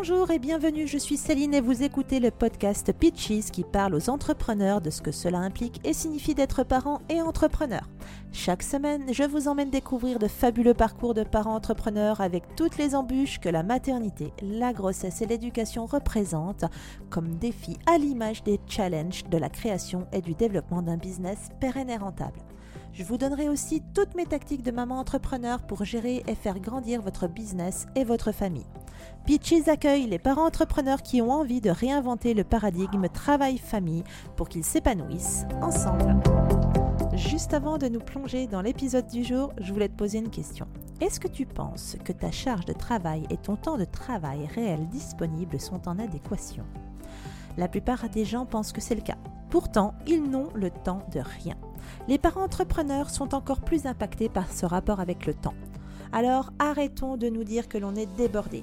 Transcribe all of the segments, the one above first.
Bonjour et bienvenue, je suis Céline et vous écoutez le podcast Peaches qui parle aux entrepreneurs de ce que cela implique et signifie d'être parent et entrepreneur. Chaque semaine, je vous emmène découvrir de fabuleux parcours de parents entrepreneurs avec toutes les embûches que la maternité, la grossesse et l'éducation représentent comme défis à l'image des challenges de la création et du développement d'un business pérenne et rentable. Je vous donnerai aussi toutes mes tactiques de maman entrepreneur pour gérer et faire grandir votre business et votre famille. Peaches accueille les parents entrepreneurs qui ont envie de réinventer le paradigme travail-famille pour qu'ils s'épanouissent ensemble. Juste avant de nous plonger dans l'épisode du jour, je voulais te poser une question. Est-ce que tu penses que ta charge de travail et ton temps de travail réel disponible sont en adéquation ? La plupart des gens pensent que c'est le cas. Pourtant, ils n'ont le temps de rien. Les parents entrepreneurs sont encore plus impactés par ce rapport avec le temps. Alors arrêtons de nous dire que l'on est débordé.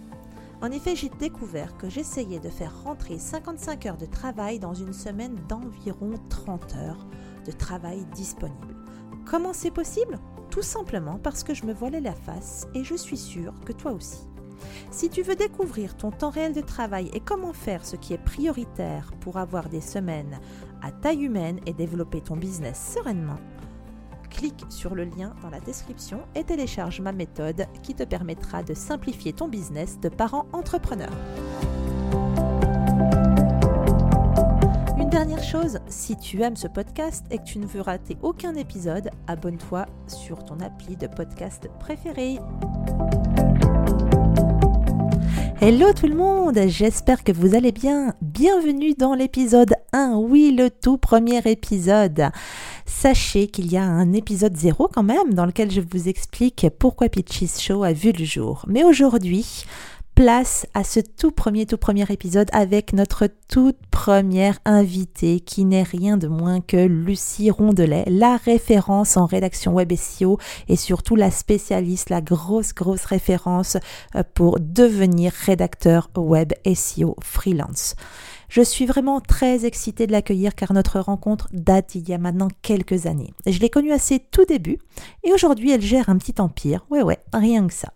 En effet, j'ai découvert que j'essayais de faire rentrer 55 heures de travail dans une semaine d'environ 30 heures de travail disponible. Comment c'est possible ? Tout simplement parce que je me voilais la face et je suis sûre que toi aussi. Si tu veux découvrir ton temps réel de travail et comment faire ce qui est prioritaire pour avoir des semaines à taille humaine et développer ton business sereinement, clique sur le lien dans la description et télécharge ma méthode qui te permettra de simplifier ton business de parent entrepreneur. Une dernière chose, si tu aimes ce podcast et que tu ne veux rater aucun épisode, abonne-toi sur ton appli de podcast préféré. Hello tout le monde, j'espère que vous allez bien. Bienvenue dans l'épisode 1, oui le tout premier épisode. Sachez qu'il y a un épisode 0 quand même dans lequel je vous explique pourquoi Pitchy's Show a vu le jour. Mais aujourd'hui, place à ce tout premier épisode avec notre toute première invitée qui n'est rien de moins que Lucie Rondelet, la référence en rédaction web SEO et surtout la spécialiste, la grosse référence pour devenir rédacteur web SEO freelance. Je suis vraiment très excitée de l'accueillir car notre rencontre date il y a maintenant quelques années. Je l'ai connue à ses tout débuts et aujourd'hui elle gère un petit empire, rien que ça.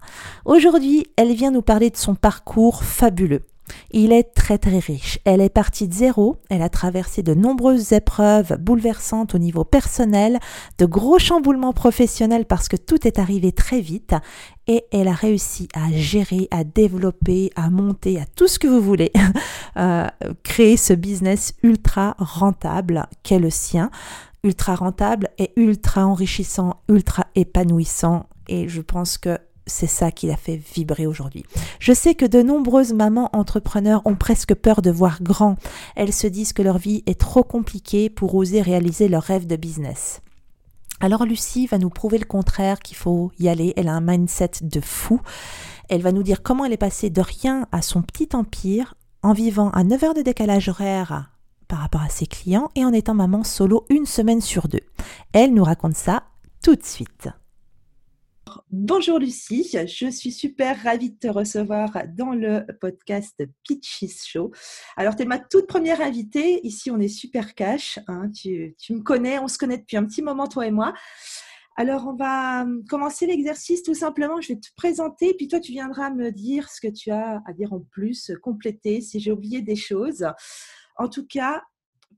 Aujourd'hui, elle vient nous parler de son parcours fabuleux. Il est très riche. Elle est partie de zéro, elle a traversé de nombreuses épreuves bouleversantes au niveau personnel, de gros chamboulements professionnels parce que tout est arrivé très vite et elle a réussi à gérer, à développer, à monter, à tout ce que vous voulez, créer ce business ultra rentable qu'est le sien, ultra rentable et ultra enrichissant, ultra épanouissant et je pense que c'est ça qui l'a fait vibrer aujourd'hui. Je sais que de nombreuses mamans entrepreneurs ont presque peur de voir grand. Elles se disent que leur vie est trop compliquée pour oser réaliser leur rêve de business. Alors Lucie va nous prouver le contraire, qu'il faut y aller. Elle a un mindset de fou. Elle va nous dire comment elle est passée de rien à son petit empire en vivant à 9 heures de décalage horaire par rapport à ses clients et en étant maman solo une semaine sur deux. Elle nous raconte ça tout de suite. Bonjour Lucie, je suis super ravie de te recevoir dans le podcast Pitchy's Show. Alors tu es ma toute première invitée, ici on est super cash, hein. Tu me connais, on se connaît depuis un petit moment toi et moi. Alors on va commencer l'exercice tout simplement, je vais te présenter puis toi tu viendras me dire ce que tu as à dire en plus, compléter si j'ai oublié des choses. En tout cas,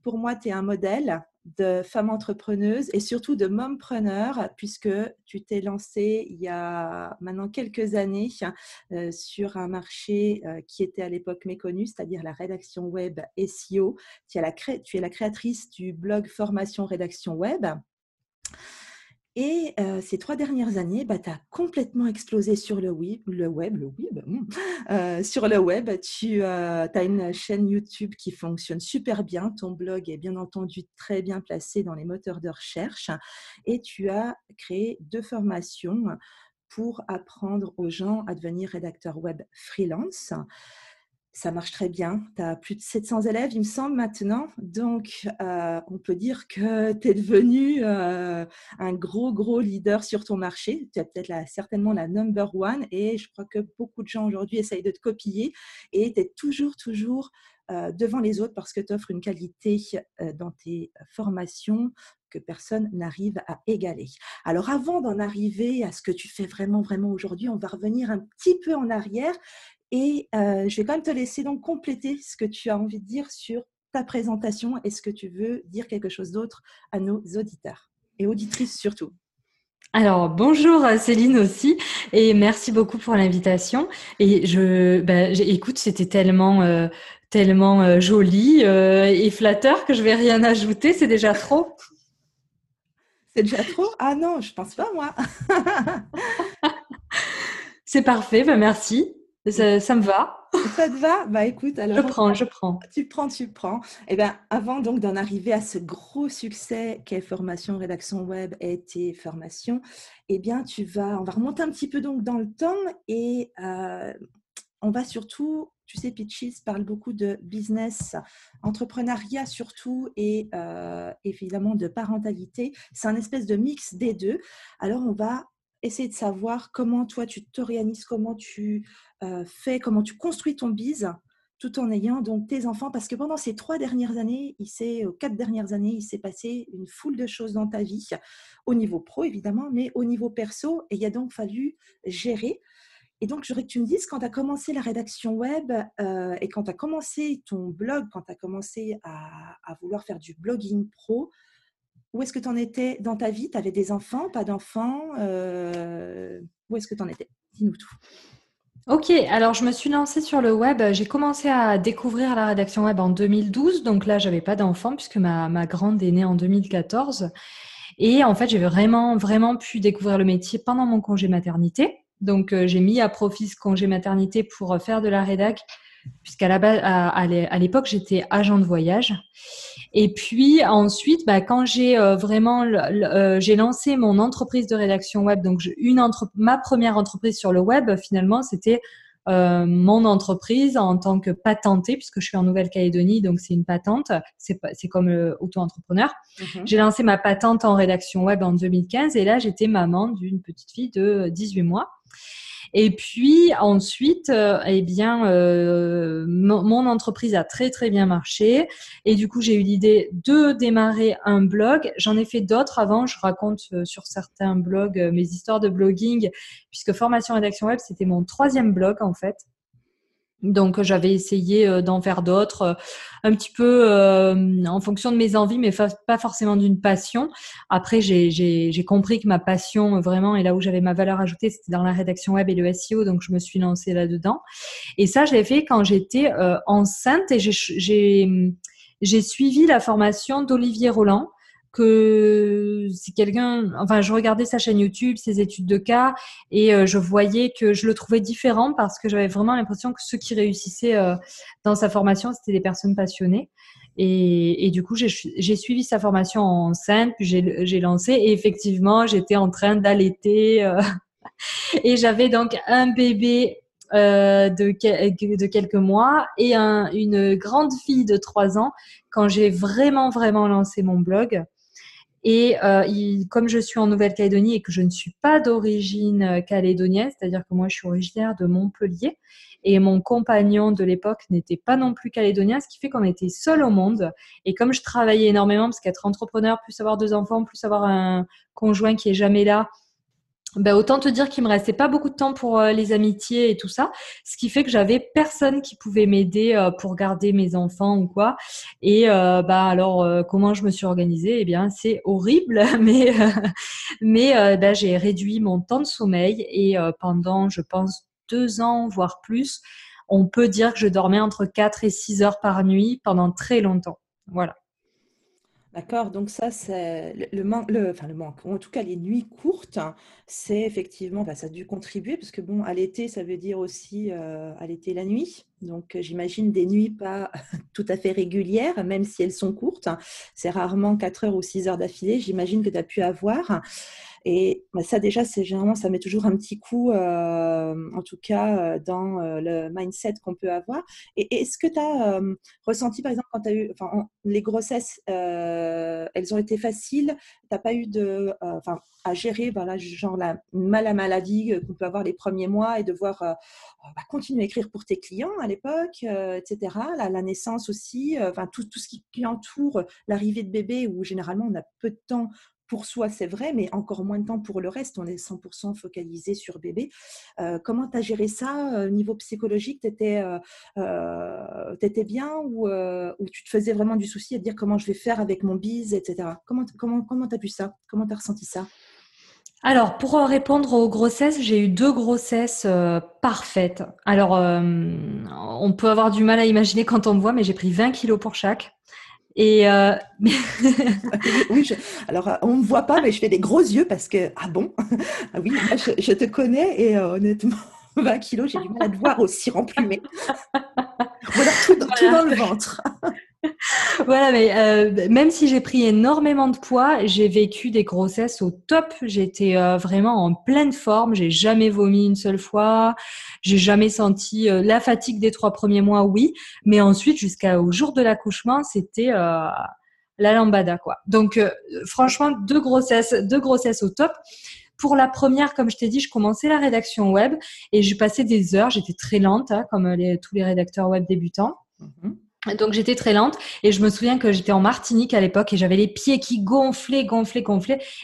pour moi tu es un modèle de femme entrepreneuse et surtout de mompreneur puisque tu t'es lancée il y a maintenant quelques années sur un marché qui était à l'époque méconnu, c'est-à-dire la rédaction web SEO. Tu es la créatrice du blog Formation Rédaction Web. Et ces 3 dernières années, tu as complètement explosé sur le web. Tu as une chaîne YouTube qui fonctionne super bien. Ton blog est bien entendu très bien placé dans les moteurs de recherche. Et tu as créé 2 formations pour apprendre aux gens à devenir rédacteur web freelance. Ça marche très bien. Tu as plus de 700 élèves, il me semble, maintenant. Donc, on peut dire que tu es devenue un gros leader sur ton marché. Tu es peut-être certainement la number one et je crois que beaucoup de gens aujourd'hui essayent de te copier et tu es toujours devant les autres parce que tu offres une qualité dans tes formations que personne n'arrive à égaler. Alors, avant d'en arriver à ce que tu fais vraiment aujourd'hui, on va revenir un petit peu en arrière Et je vais quand même te laisser donc compléter ce que tu as envie de dire sur ta présentation. Est-ce que tu veux dire quelque chose d'autre à nos auditeurs et auditrices surtout? Alors, bonjour Céline aussi, et merci beaucoup pour l'invitation. Et écoute, c'était tellement joli et flatteur que je vais rien ajouter, c'est déjà trop. C'est déjà trop? Ah non, je pense pas moi. C'est parfait, merci. Ça me va. Ça te va? Bah écoute, alors je prends. Tu prends. Et bien, avant donc d'en arriver à ce gros succès qu'est Formation Rédaction Web et tes formations, eh bien on va remonter un petit peu donc dans le temps et on va surtout, tu sais, Peaches parle beaucoup de business, entrepreneuriat surtout et évidemment de parentalité. C'est un espèce de mix des deux. Alors on va essayer de savoir comment toi tu t'organises, comment tu fais, comment tu construis ton biz tout en ayant donc tes enfants, parce que pendant ces 3 dernières années, 4 dernières années, il s'est passé une foule de choses dans ta vie, au niveau pro évidemment, mais au niveau perso, et il a donc fallu gérer. Et donc j'aurais que tu me dises, quand tu as commencé la rédaction web et quand tu as commencé ton blog, quand tu as commencé à vouloir faire du blogging pro, où est-ce que tu en étais dans ta vie? Tu avais des enfants, pas d'enfants? Où est-ce que tu en étais? Dis-nous tout. Ok, alors je me suis lancée sur le web. J'ai commencé à découvrir la rédaction web en 2012. Donc là, je n'avais pas d'enfants puisque ma grande est née en 2014. Et en fait, j'ai vraiment, vraiment pu découvrir le métier pendant mon congé maternité. Donc, j'ai mis à profit ce congé maternité pour faire de la rédac, puisqu'à la base, à l'époque, j'étais agent de voyage. Et puis ensuite, quand j'ai lancé mon entreprise de rédaction web, donc ma première entreprise sur le web, finalement, c'était mon entreprise en tant que patentée, puisque je suis en Nouvelle-Calédonie, donc c'est une patente, c'est comme auto-entrepreneur. Mm-hmm. J'ai lancé ma patente en rédaction web en 2015 et là, j'étais maman d'une petite fille de 18 mois. Et puis ensuite, mon entreprise a très très bien marché et du coup j'ai eu l'idée de démarrer un blog. J'en ai fait d'autres avant. Je raconte sur certains blogs mes histoires de blogging, puisque Formation Rédaction Web c'était mon 3e blog en fait. Donc j'avais essayé d'en faire d'autres, un petit peu en fonction de mes envies, mais pas forcément d'une passion. Après j'ai compris que ma passion vraiment et là où j'avais ma valeur ajoutée, c'était dans la rédaction web et le SEO, donc je me suis lancée là-dedans. Et ça je l'ai fait quand j'étais enceinte et j'ai suivi la formation d'Olivier Roland. Que c'est quelqu'un, enfin je regardais sa chaîne YouTube, ses études de cas et je voyais que je le trouvais différent parce que j'avais vraiment l'impression que ceux qui réussissaient dans sa formation c'était des personnes passionnées et du coup j'ai suivi sa formation enceinte, puis j'ai lancé et effectivement j'étais en train d'allaiter et j'avais donc un bébé de quelques mois et une grande fille de 3 ans quand j'ai vraiment vraiment lancé mon blog. Et comme je suis en Nouvelle-Calédonie et que je ne suis pas d'origine calédonienne, c'est-à-dire que moi je suis originaire de Montpellier et mon compagnon de l'époque n'était pas non plus calédonien, ce qui fait qu'on était seuls au monde. Et comme je travaillais énormément, parce qu'être entrepreneur, plus avoir 2 enfants, plus avoir un conjoint qui est jamais là, autant te dire qu'il me restait pas beaucoup de temps pour les amitiés et tout ça, ce qui fait que j'avais personne qui pouvait m'aider pour garder mes enfants ou quoi. Et comment je me suis organisée? Eh bien, c'est horrible, mais j'ai réduit mon temps de sommeil et pendant, je pense, 2 ans voire plus, on peut dire que je dormais entre 4 et 6 heures par nuit pendant très longtemps. Voilà. D'accord, donc ça, c'est le manque, ou en tout cas les nuits courtes, hein, c'est effectivement, ça a dû contribuer, parce que bon, allaiter, ça veut dire aussi allaiter la nuit. Donc, j'imagine des nuits pas tout à fait régulières, même si elles sont courtes. C'est rarement 4 heures ou 6 heures d'affilée, j'imagine que tu as pu avoir. Et ça, déjà, généralement, ça met toujours un petit coup, en tout cas, dans le mindset qu'on peut avoir. Et est-ce que tu as ressenti, par exemple, quand tu as eu les grossesses, elles ont été faciles? Tu n'as pas eu à gérer genre la maladie qu'on peut avoir les premiers mois et devoir continuer à écrire pour tes clients à l'époque, etc. La naissance aussi, tout ce qui entoure l'arrivée de bébé où généralement on a peu de temps pour soi, c'est vrai, mais encore moins de temps pour le reste. On est 100% focalisé sur bébé. Comment tu as géré ça au niveau psychologique? Tu étais, bien ou tu te faisais vraiment du souci à te dire comment je vais faire avec mon bise, etc. Comment tu as pu ça? Comment tu as ressenti ça? Alors, pour répondre aux grossesses, j'ai eu 2 grossesses parfaites. Alors, on peut avoir du mal à imaginer quand on me voit, mais j'ai pris 20 kilos pour chaque. Et oui, alors on ne me voit pas, mais je fais des gros yeux parce que, ah bon? Ah oui, moi, je te connais et honnêtement, 20 kilos, j'ai du mal à te voir aussi remplumée. Voilà, tout dans le ventre. Voilà, mais même si j'ai pris énormément de poids, j'ai vécu des grossesses au top. J'étais vraiment en pleine forme. J'ai jamais vomi une seule fois. J'ai jamais senti la fatigue des 3 premiers mois, oui. Mais ensuite, jusqu'au jour de l'accouchement, c'était la lambada, quoi. Donc, franchement, 2 grossesses au top. Pour la première, comme je t'ai dit, je commençais la rédaction web et je passais des heures. J'étais très lente, hein, comme tous les rédacteurs web débutants. Mm-hmm. Donc, j'étais très lente et je me souviens que j'étais en Martinique à l'époque et j'avais les pieds qui gonflaient.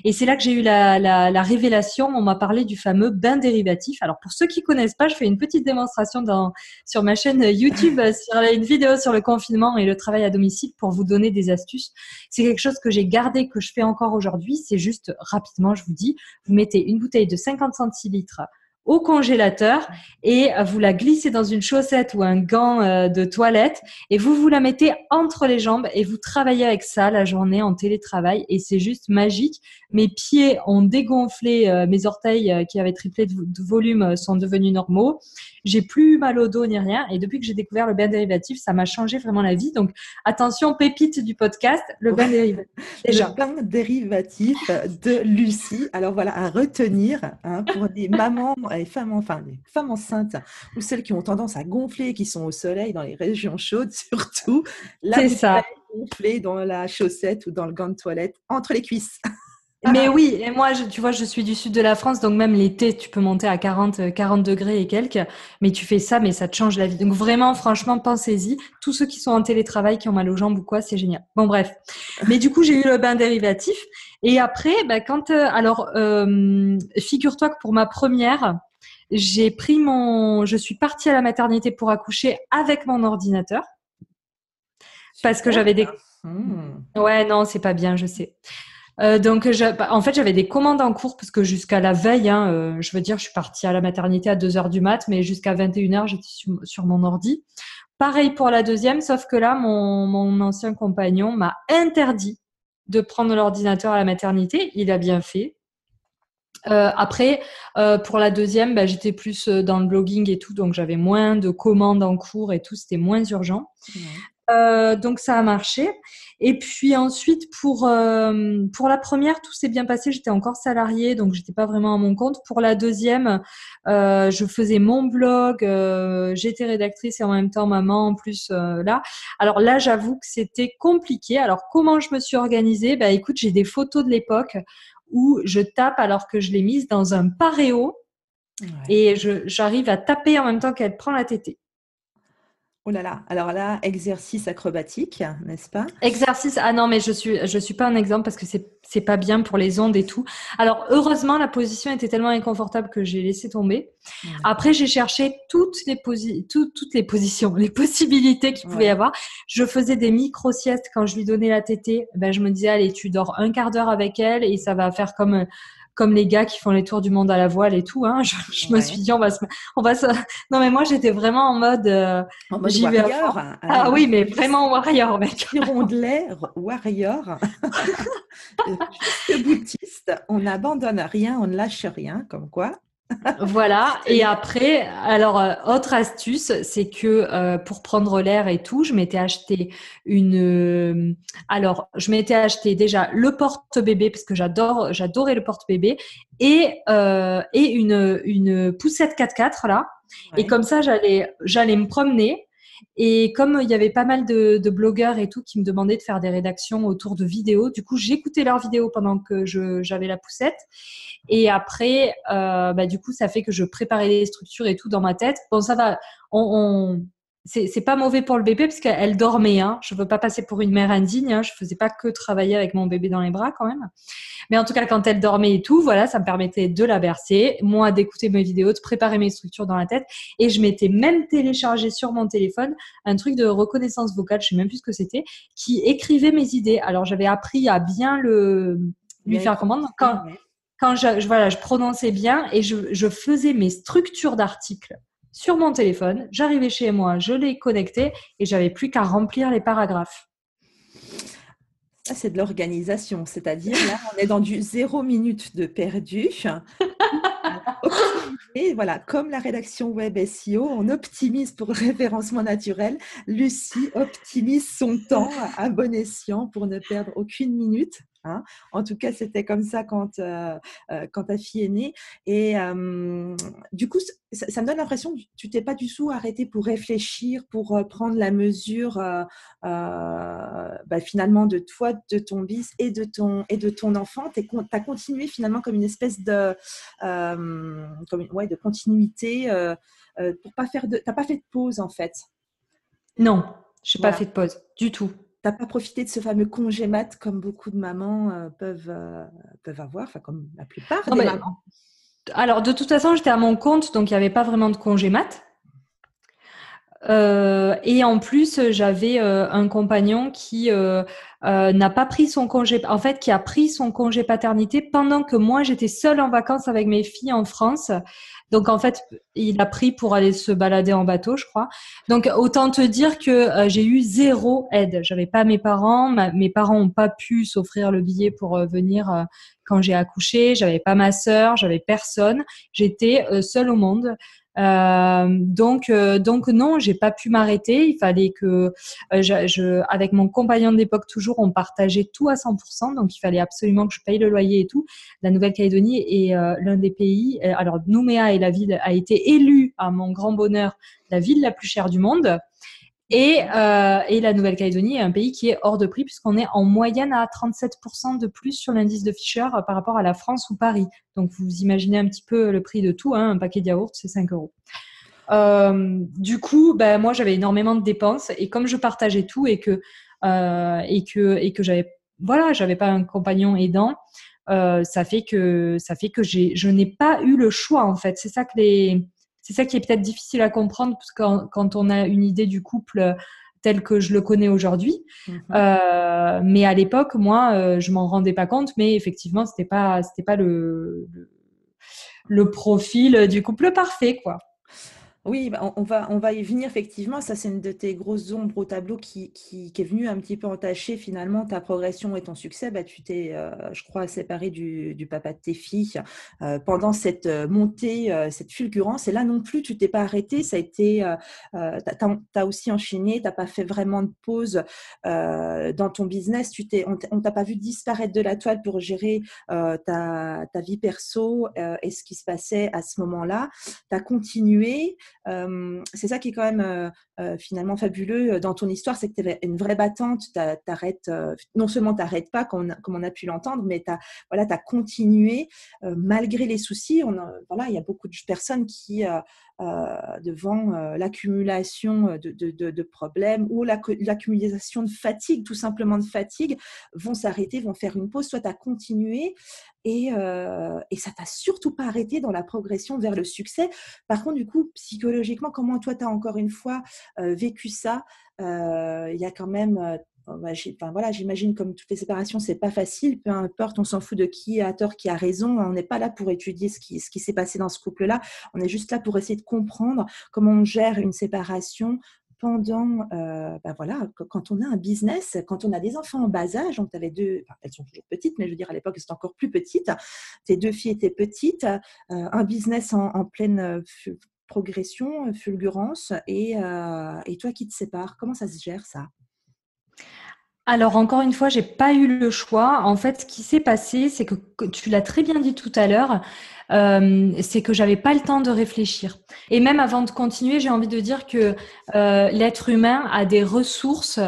Et c'est là que j'ai eu la révélation. On m'a parlé du fameux bain dérivatif. Alors, pour ceux qui connaissent pas, je fais une petite démonstration sur ma chaîne YouTube, sur une vidéo sur le confinement et le travail à domicile pour vous donner des astuces. C'est quelque chose que j'ai gardé, que je fais encore aujourd'hui. C'est juste, rapidement, je vous dis, vous mettez une bouteille de 50 centilitres au congélateur et vous la glissez dans une chaussette ou un gant de toilette et vous la mettez entre les jambes et vous travaillez avec ça la journée en télétravail et c'est juste magique. Mes pieds ont dégonflé, mes orteils qui avaient triplé de volume sont devenus normaux. J'ai plus mal au dos ni rien et depuis que j'ai découvert le bain dérivatif, ça m'a changé vraiment la vie. Donc attention, pépite du podcast, le bain dérivatif. Déjà. Le bain dérivatif de Lucie. Alors voilà, à retenir hein, pour des mamans et femmes, enfin les femmes enceintes ou celles qui ont tendance à gonfler, qui sont au soleil dans les régions chaudes surtout. C'est ça. Gonfler dans la chaussette ou dans le gant de toilette entre les cuisses. Mais oui, et moi, tu vois, je suis du sud de la France, donc même l'été, tu peux monter à 40 degrés et quelques, mais tu fais ça, mais ça te change la vie. Donc vraiment, franchement, pensez-y. Tous ceux qui sont en télétravail, qui ont mal aux jambes ou quoi, c'est génial. Bon, bref. Mais du coup, j'ai eu le bain dérivatif. Et après, bah, figure-toi que pour ma première, je suis partie à la maternité pour accoucher avec mon ordinateur. Parce que j'avais des... Ouais, non, c'est pas bien, je sais. Donc, en fait, j'avais des commandes en cours parce que jusqu'à la veille, hein, je veux dire, je suis partie à la maternité à 2h du mat, mais jusqu'à 21h, j'étais sur mon ordi. Pareil pour la deuxième, sauf que là, mon ancien compagnon m'a interdit de prendre l'ordinateur à la maternité. Il a bien fait. Après, pour la deuxième, bah, j'étais plus dans le blogging et tout, donc j'avais moins de commandes en cours et tout, c'était moins urgent. Mmh. Donc ça a marché et puis ensuite pour la première tout s'est bien passé, j'étais encore salariée donc j'étais pas vraiment à mon compte. Pour la deuxième je faisais mon blog, j'étais rédactrice et en même temps maman en plus là. Alors là j'avoue que c'était compliqué. Alors comment je me suis organisée? Bah écoute, j'ai des photos de l'époque où je tape alors que je l'ai mise dans un paréo. Ouais. Et j'arrive à taper en même temps qu'elle prend la tétée. Oh là là, alors là, exercice acrobatique, n'est-ce pas? Exercice, ah non, mais je suis pas un exemple parce que c'est pas bien pour les ondes et tout. Alors, heureusement, la position était tellement inconfortable que j'ai laissé tomber. Mmh. Après, j'ai cherché toutes les positions, les possibilités qu'il pouvait y avoir. Je faisais des micro-siestes quand je lui donnais la tétée. Ben, je me disais, allez, tu dors un quart d'heure avec elle et ça va faire comme les gars qui font les tours du monde à la voile et tout, hein. Je me suis dit, non, mais moi, j'étais vraiment en mode warrior. Ah oui, mais vraiment warrior, mec. Lucie Rondelet, warrior. Bouddhiste, on n'abandonne rien, on ne lâche rien, comme quoi. Voilà. Et après, alors, autre astuce, c'est que pour prendre l'air et tout, je m'étais acheté déjà le porte-bébé parce que j'adorais le porte-bébé et une poussette 4x4 là. Ouais. Et comme ça, j'allais me promener. Et comme il y avait pas mal de blogueurs et tout qui me demandaient de faire des rédactions autour de vidéos, du coup, j'écoutais leurs vidéos pendant que j'avais la poussette. Et après, du coup, ça fait que je préparais les structures et tout dans ma tête. Bon, ça va, c'est pas mauvais pour le bébé parce qu'elle dormait. Hein. Je veux pas passer pour une mère indigne. Hein. Je faisais pas que travailler avec mon bébé dans les bras quand même. Mais en tout cas, quand elle dormait et tout, voilà, ça me permettait de la bercer, moi d'écouter mes vidéos, de préparer mes structures dans la tête. Et je m'étais même téléchargé sur mon téléphone un truc de reconnaissance vocale, je sais même plus ce que c'était, qui écrivait mes idées. Alors j'avais appris à bien lui faire comprendre quand je prononçais bien et je faisais mes structures d'articles sur mon téléphone. J'arrivais chez moi, je les connectais et j'avais plus qu'à remplir les paragraphes. Ah, c'est de l'organisation, c'est-à-dire là, on est dans du 0 minute de perdu. Et voilà, comme la rédaction web SEO, on optimise pour le référencement naturel. Lucie optimise son temps à bon escient pour ne perdre aucune minute. Hein. En tout cas, c'était comme ça quand ta fille est née. Et du coup, ça me donne l'impression que tu t'es pas du tout arrêtée pour réfléchir, pour prendre la mesure finalement de toi, de ton bis et de ton enfant. Tu as continué finalement comme une espèce de continuité pour pas faire de. T'as pas fait de pause en fait. Non, j'ai pas fait de pause du tout. T'as pas profité de ce fameux congé mat comme beaucoup de mamans peuvent avoir, enfin comme la plupart des mamans. Alors de toute façon, j'étais à mon compte, donc il n'y avait pas vraiment de congé mat. Et en plus, j'avais un compagnon qui n'a pas pris son congé, en fait, qui a pris son congé paternité pendant que moi j'étais seule en vacances avec mes filles en France. Donc en fait, il a pris pour aller se balader en bateau, je crois. Donc autant te dire que j'ai eu 0 aide. J'avais pas mes parents. Mes parents ont pas pu s'offrir le billet pour venir quand j'ai accouché. J'avais pas ma sœur, j'avais personne. J'étais seule au monde. Donc non, j'ai pas pu m'arrêter. Il fallait que avec mon compagnon d'époque toujours, on partageait tout à 100%. Donc il fallait absolument que je paye le loyer et tout. La Nouvelle-Calédonie est l'un des pays. Alors Nouméa est la ville a été élue à mon grand bonheur la ville la plus chère du monde. Et la Nouvelle-Calédonie est un pays qui est hors de prix puisqu'on est en moyenne à 37% de plus sur l'indice de Fisher par rapport à la France ou Paris. Donc, vous imaginez un petit peu le prix de tout. Hein, un paquet de yaourts, c'est 5 €. Du coup, moi, j'avais énormément de dépenses et comme je partageais tout et que j'avais pas un compagnon aidant, ça fait que je n'ai pas eu le choix en fait. C'est ça que C'est ça qui est peut-être difficile à comprendre parce que quand on a une idée du couple tel que je le connais aujourd'hui. Mm-hmm. Mais à l'époque, moi, je m'en rendais pas compte. Mais effectivement, c'était pas le profil du couple parfait, quoi. Oui, on va y venir effectivement. Ça, c'est une de tes grosses ombres au tableau qui est venue un petit peu entacher finalement ta progression et ton succès. Tu t'es, je crois, séparée du papa de tes filles pendant cette montée, cette fulgurance. Et là non plus, tu t'es pas arrêtée. Ça a été, t'as aussi enchaîné. T'as pas fait vraiment de pause dans ton business. On t'a pas vu disparaître de la toile pour gérer ta vie perso et ce qui se passait à ce moment-là. T'as continué. C'est ça qui est quand même finalement fabuleux dans ton histoire, c'est que tu es une vraie battante. Non seulement tu n'arrêtes pas comme on a pu l'entendre, mais tu as continué malgré les soucis. Il y a beaucoup de personnes qui devant l'accumulation de problèmes ou l'accumulation de fatigue, tout simplement de fatigue, vont s'arrêter, vont faire une pause. Toi, tu as continué et ça t'a surtout pas arrêté dans la progression vers le succès. Par contre, du coup, psychologiquement, comment toi, tu as encore une fois vécu ça ? Il y a quand même… j'imagine comme toutes les séparations, c'est pas facile, peu importe, on s'en fout de qui a tort, qui a raison, on n'est pas là pour étudier ce qui s'est passé dans ce couple-là, on est juste là pour essayer de comprendre comment on gère une séparation pendant, quand on a un business, quand on a des enfants en bas âge, donc tu avais elles sont toujours petites, mais je veux dire à l'époque c'était encore plus petite, tes 2 filles étaient petites, un business en pleine progression, fulgurance, et toi qui te sépares, comment ça se gère ça ? Alors, encore une fois, j'ai pas eu le choix. En fait, ce qui s'est passé, c'est que tu l'as très bien dit tout à l'heure, c'est que j'avais pas le temps de réfléchir. Et même avant de continuer, j'ai envie de dire que l'être humain a des ressources.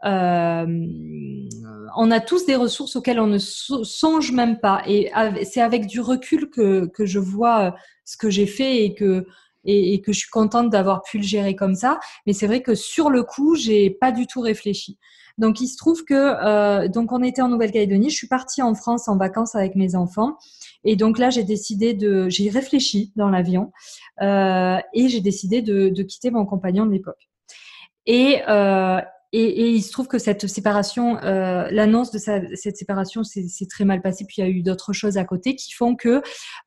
On a tous des ressources auxquelles on ne songe même pas. Et c'est avec du recul que je vois ce que j'ai fait et que et que je suis contente d'avoir pu le gérer comme ça. Mais c'est vrai que sur le coup, j'ai pas du tout réfléchi. Donc, il se trouve que on était en Nouvelle-Calédonie. Je suis partie en France en vacances avec mes enfants. Et donc là, j'ai réfléchi dans l'avion et j'ai décidé de quitter mon compagnon de l'époque. Et il se trouve que cette séparation, l'annonce de cette séparation, c'est très mal passé. Puis il y a eu d'autres choses à côté qui font que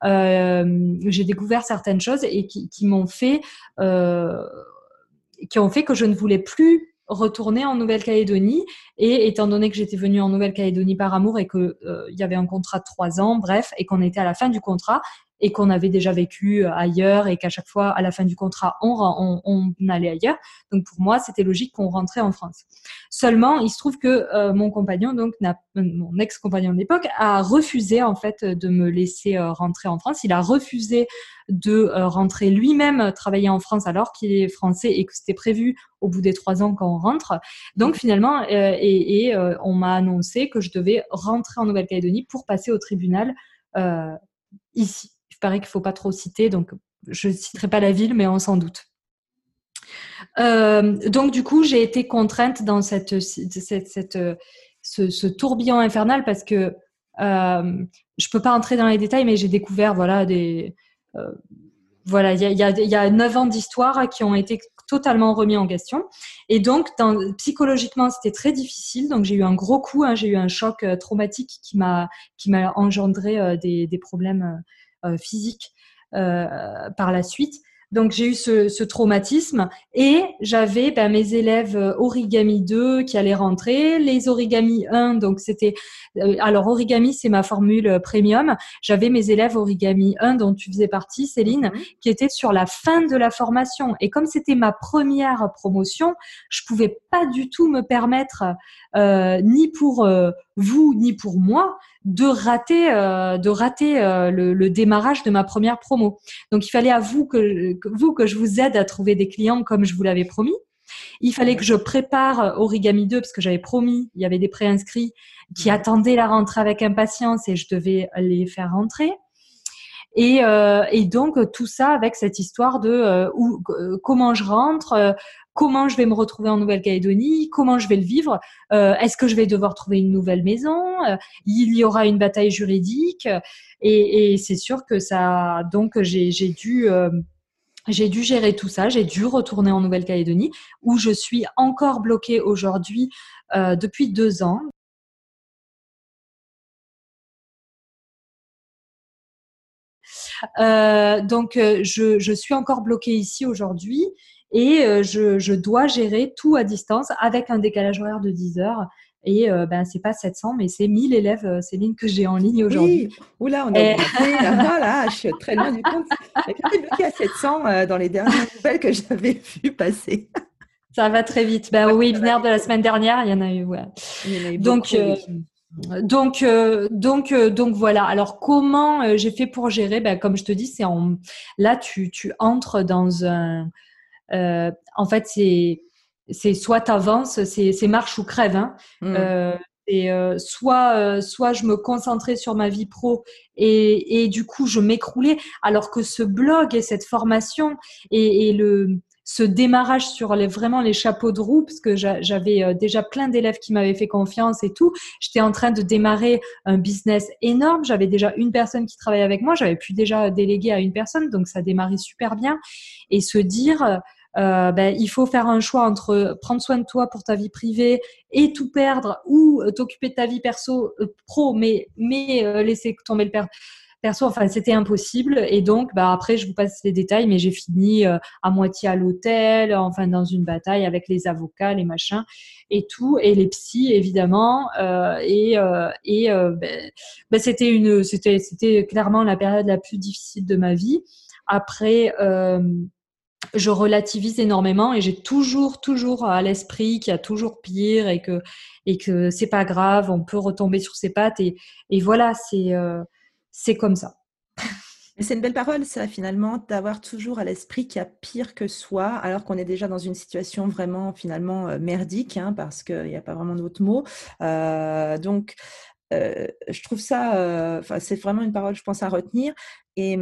j'ai découvert certaines choses et qui ont fait que je ne voulais plus retourner en Nouvelle-Calédonie. Et étant donné que j'étais venue en Nouvelle-Calédonie par amour et que il y avait un contrat de 3 ans, bref, et qu'on était à la fin du contrat et qu'on avait déjà vécu ailleurs et qu'à chaque fois, à la fin du contrat, on allait ailleurs. Donc, pour moi, c'était logique qu'on rentrait en France. Seulement, il se trouve que mon ex-compagnon de l'époque a refusé, en fait, de me laisser rentrer en France. Il a refusé de rentrer lui-même travailler en France alors qu'il est français et que c'était prévu au bout des 3 ans quand on rentre. Donc, finalement, on m'a annoncé que je devais rentrer en Nouvelle-Calédonie pour passer au tribunal ici. Il paraît qu'il ne faut pas trop citer, donc je ne citerai pas la ville, mais on s'en doute. Donc, du coup, j'ai été contrainte dans ce tourbillon infernal parce que je ne peux pas entrer dans les détails, mais j'ai découvert, il y a 9 ans d'histoire qui ont été totalement remis en question. Et donc, psychologiquement, c'était très difficile. Donc, j'ai eu un gros coup, j'ai eu un choc traumatique qui m'a engendré des problèmes physiques par la suite. Donc, j'ai eu ce traumatisme et j'avais mes élèves Origami 2 qui allaient rentrer, les Origami 1, donc c'était… alors, Origami, c'est ma formule premium. J'avais mes élèves Origami 1 dont tu faisais partie, Céline, qui étaient sur la fin de la formation. Et comme c'était ma première promotion, je pouvais pas du tout me permettre, ni pour vous, ni pour moi, de rater le démarrage de ma première promo. Donc, il fallait à vous que je vous aide à trouver des clients comme je vous l'avais promis. Il fallait que je prépare Origami 2 parce que j'avais promis, il y avait des préinscrits qui attendaient la rentrée avec impatience et je devais les faire rentrer. Et donc, tout ça avec cette histoire de comment je rentre, comment je vais me retrouver en Nouvelle-Calédonie, comment je vais le vivre, est-ce que je vais devoir trouver une nouvelle maison, il y aura une bataille juridique et c'est sûr que ça… Donc, j'ai dû gérer tout ça, j'ai dû retourner en Nouvelle-Calédonie où je suis encore bloquée aujourd'hui depuis 2 ans. Donc, je suis encore bloquée ici aujourd'hui et je dois gérer tout à distance avec un décalage horaire de 10 heures. Et c'est pas 700, mais c'est 1000 élèves, Céline, que j'ai en ligne aujourd'hui. Oui, oula, on est bloqué là, je suis très loin du compte. J'étais bloquée à 700 dans les dernières nouvelles que j'avais vues passer. Ça va très vite. Au webinaire de la semaine dernière, il y en a eu. Ouais. Il y en a eu beaucoup, oui. Donc voilà. Alors comment j'ai fait pour gérer ? Comme je te dis, là tu entres dans un. En fait, c'est soit t'avances, c'est marche ou crève. Hein. Soit je me concentrais sur ma vie pro et du coup je m'écroulais. Alors que ce blog et cette formation ce démarrage sur vraiment les chapeaux de roue, parce que j'avais déjà plein d'élèves qui m'avaient fait confiance et tout. J'étais en train de démarrer un business énorme. J'avais déjà une personne qui travaillait avec moi. J'avais pu déjà déléguer à une personne, donc ça démarrait super bien. Et se dire, il faut faire un choix entre prendre soin de toi pour ta vie privée et tout perdre ou t'occuper de ta vie pro, mais laisser tomber le perso, enfin, c'était impossible. Et donc, après, je vous passe les détails, mais j'ai fini à moitié à l'hôtel, enfin, dans une bataille avec les avocats, les machins et tout, et les psys, évidemment. C'était clairement la période la plus difficile de ma vie. Après, je relativise énormément et j'ai toujours à l'esprit qu'il y a toujours pire et que c'est pas grave, on peut retomber sur ses pattes. Et voilà, c'est comme ça. C'est une belle parole, ça, finalement, d'avoir toujours à l'esprit qu'il y a pire que soi, alors qu'on est déjà dans une situation vraiment, finalement, merdique, hein, parce qu'il n'y a pas vraiment d'autre mot. Donc, je trouve ça, c'est vraiment une parole, je pense, à retenir. Et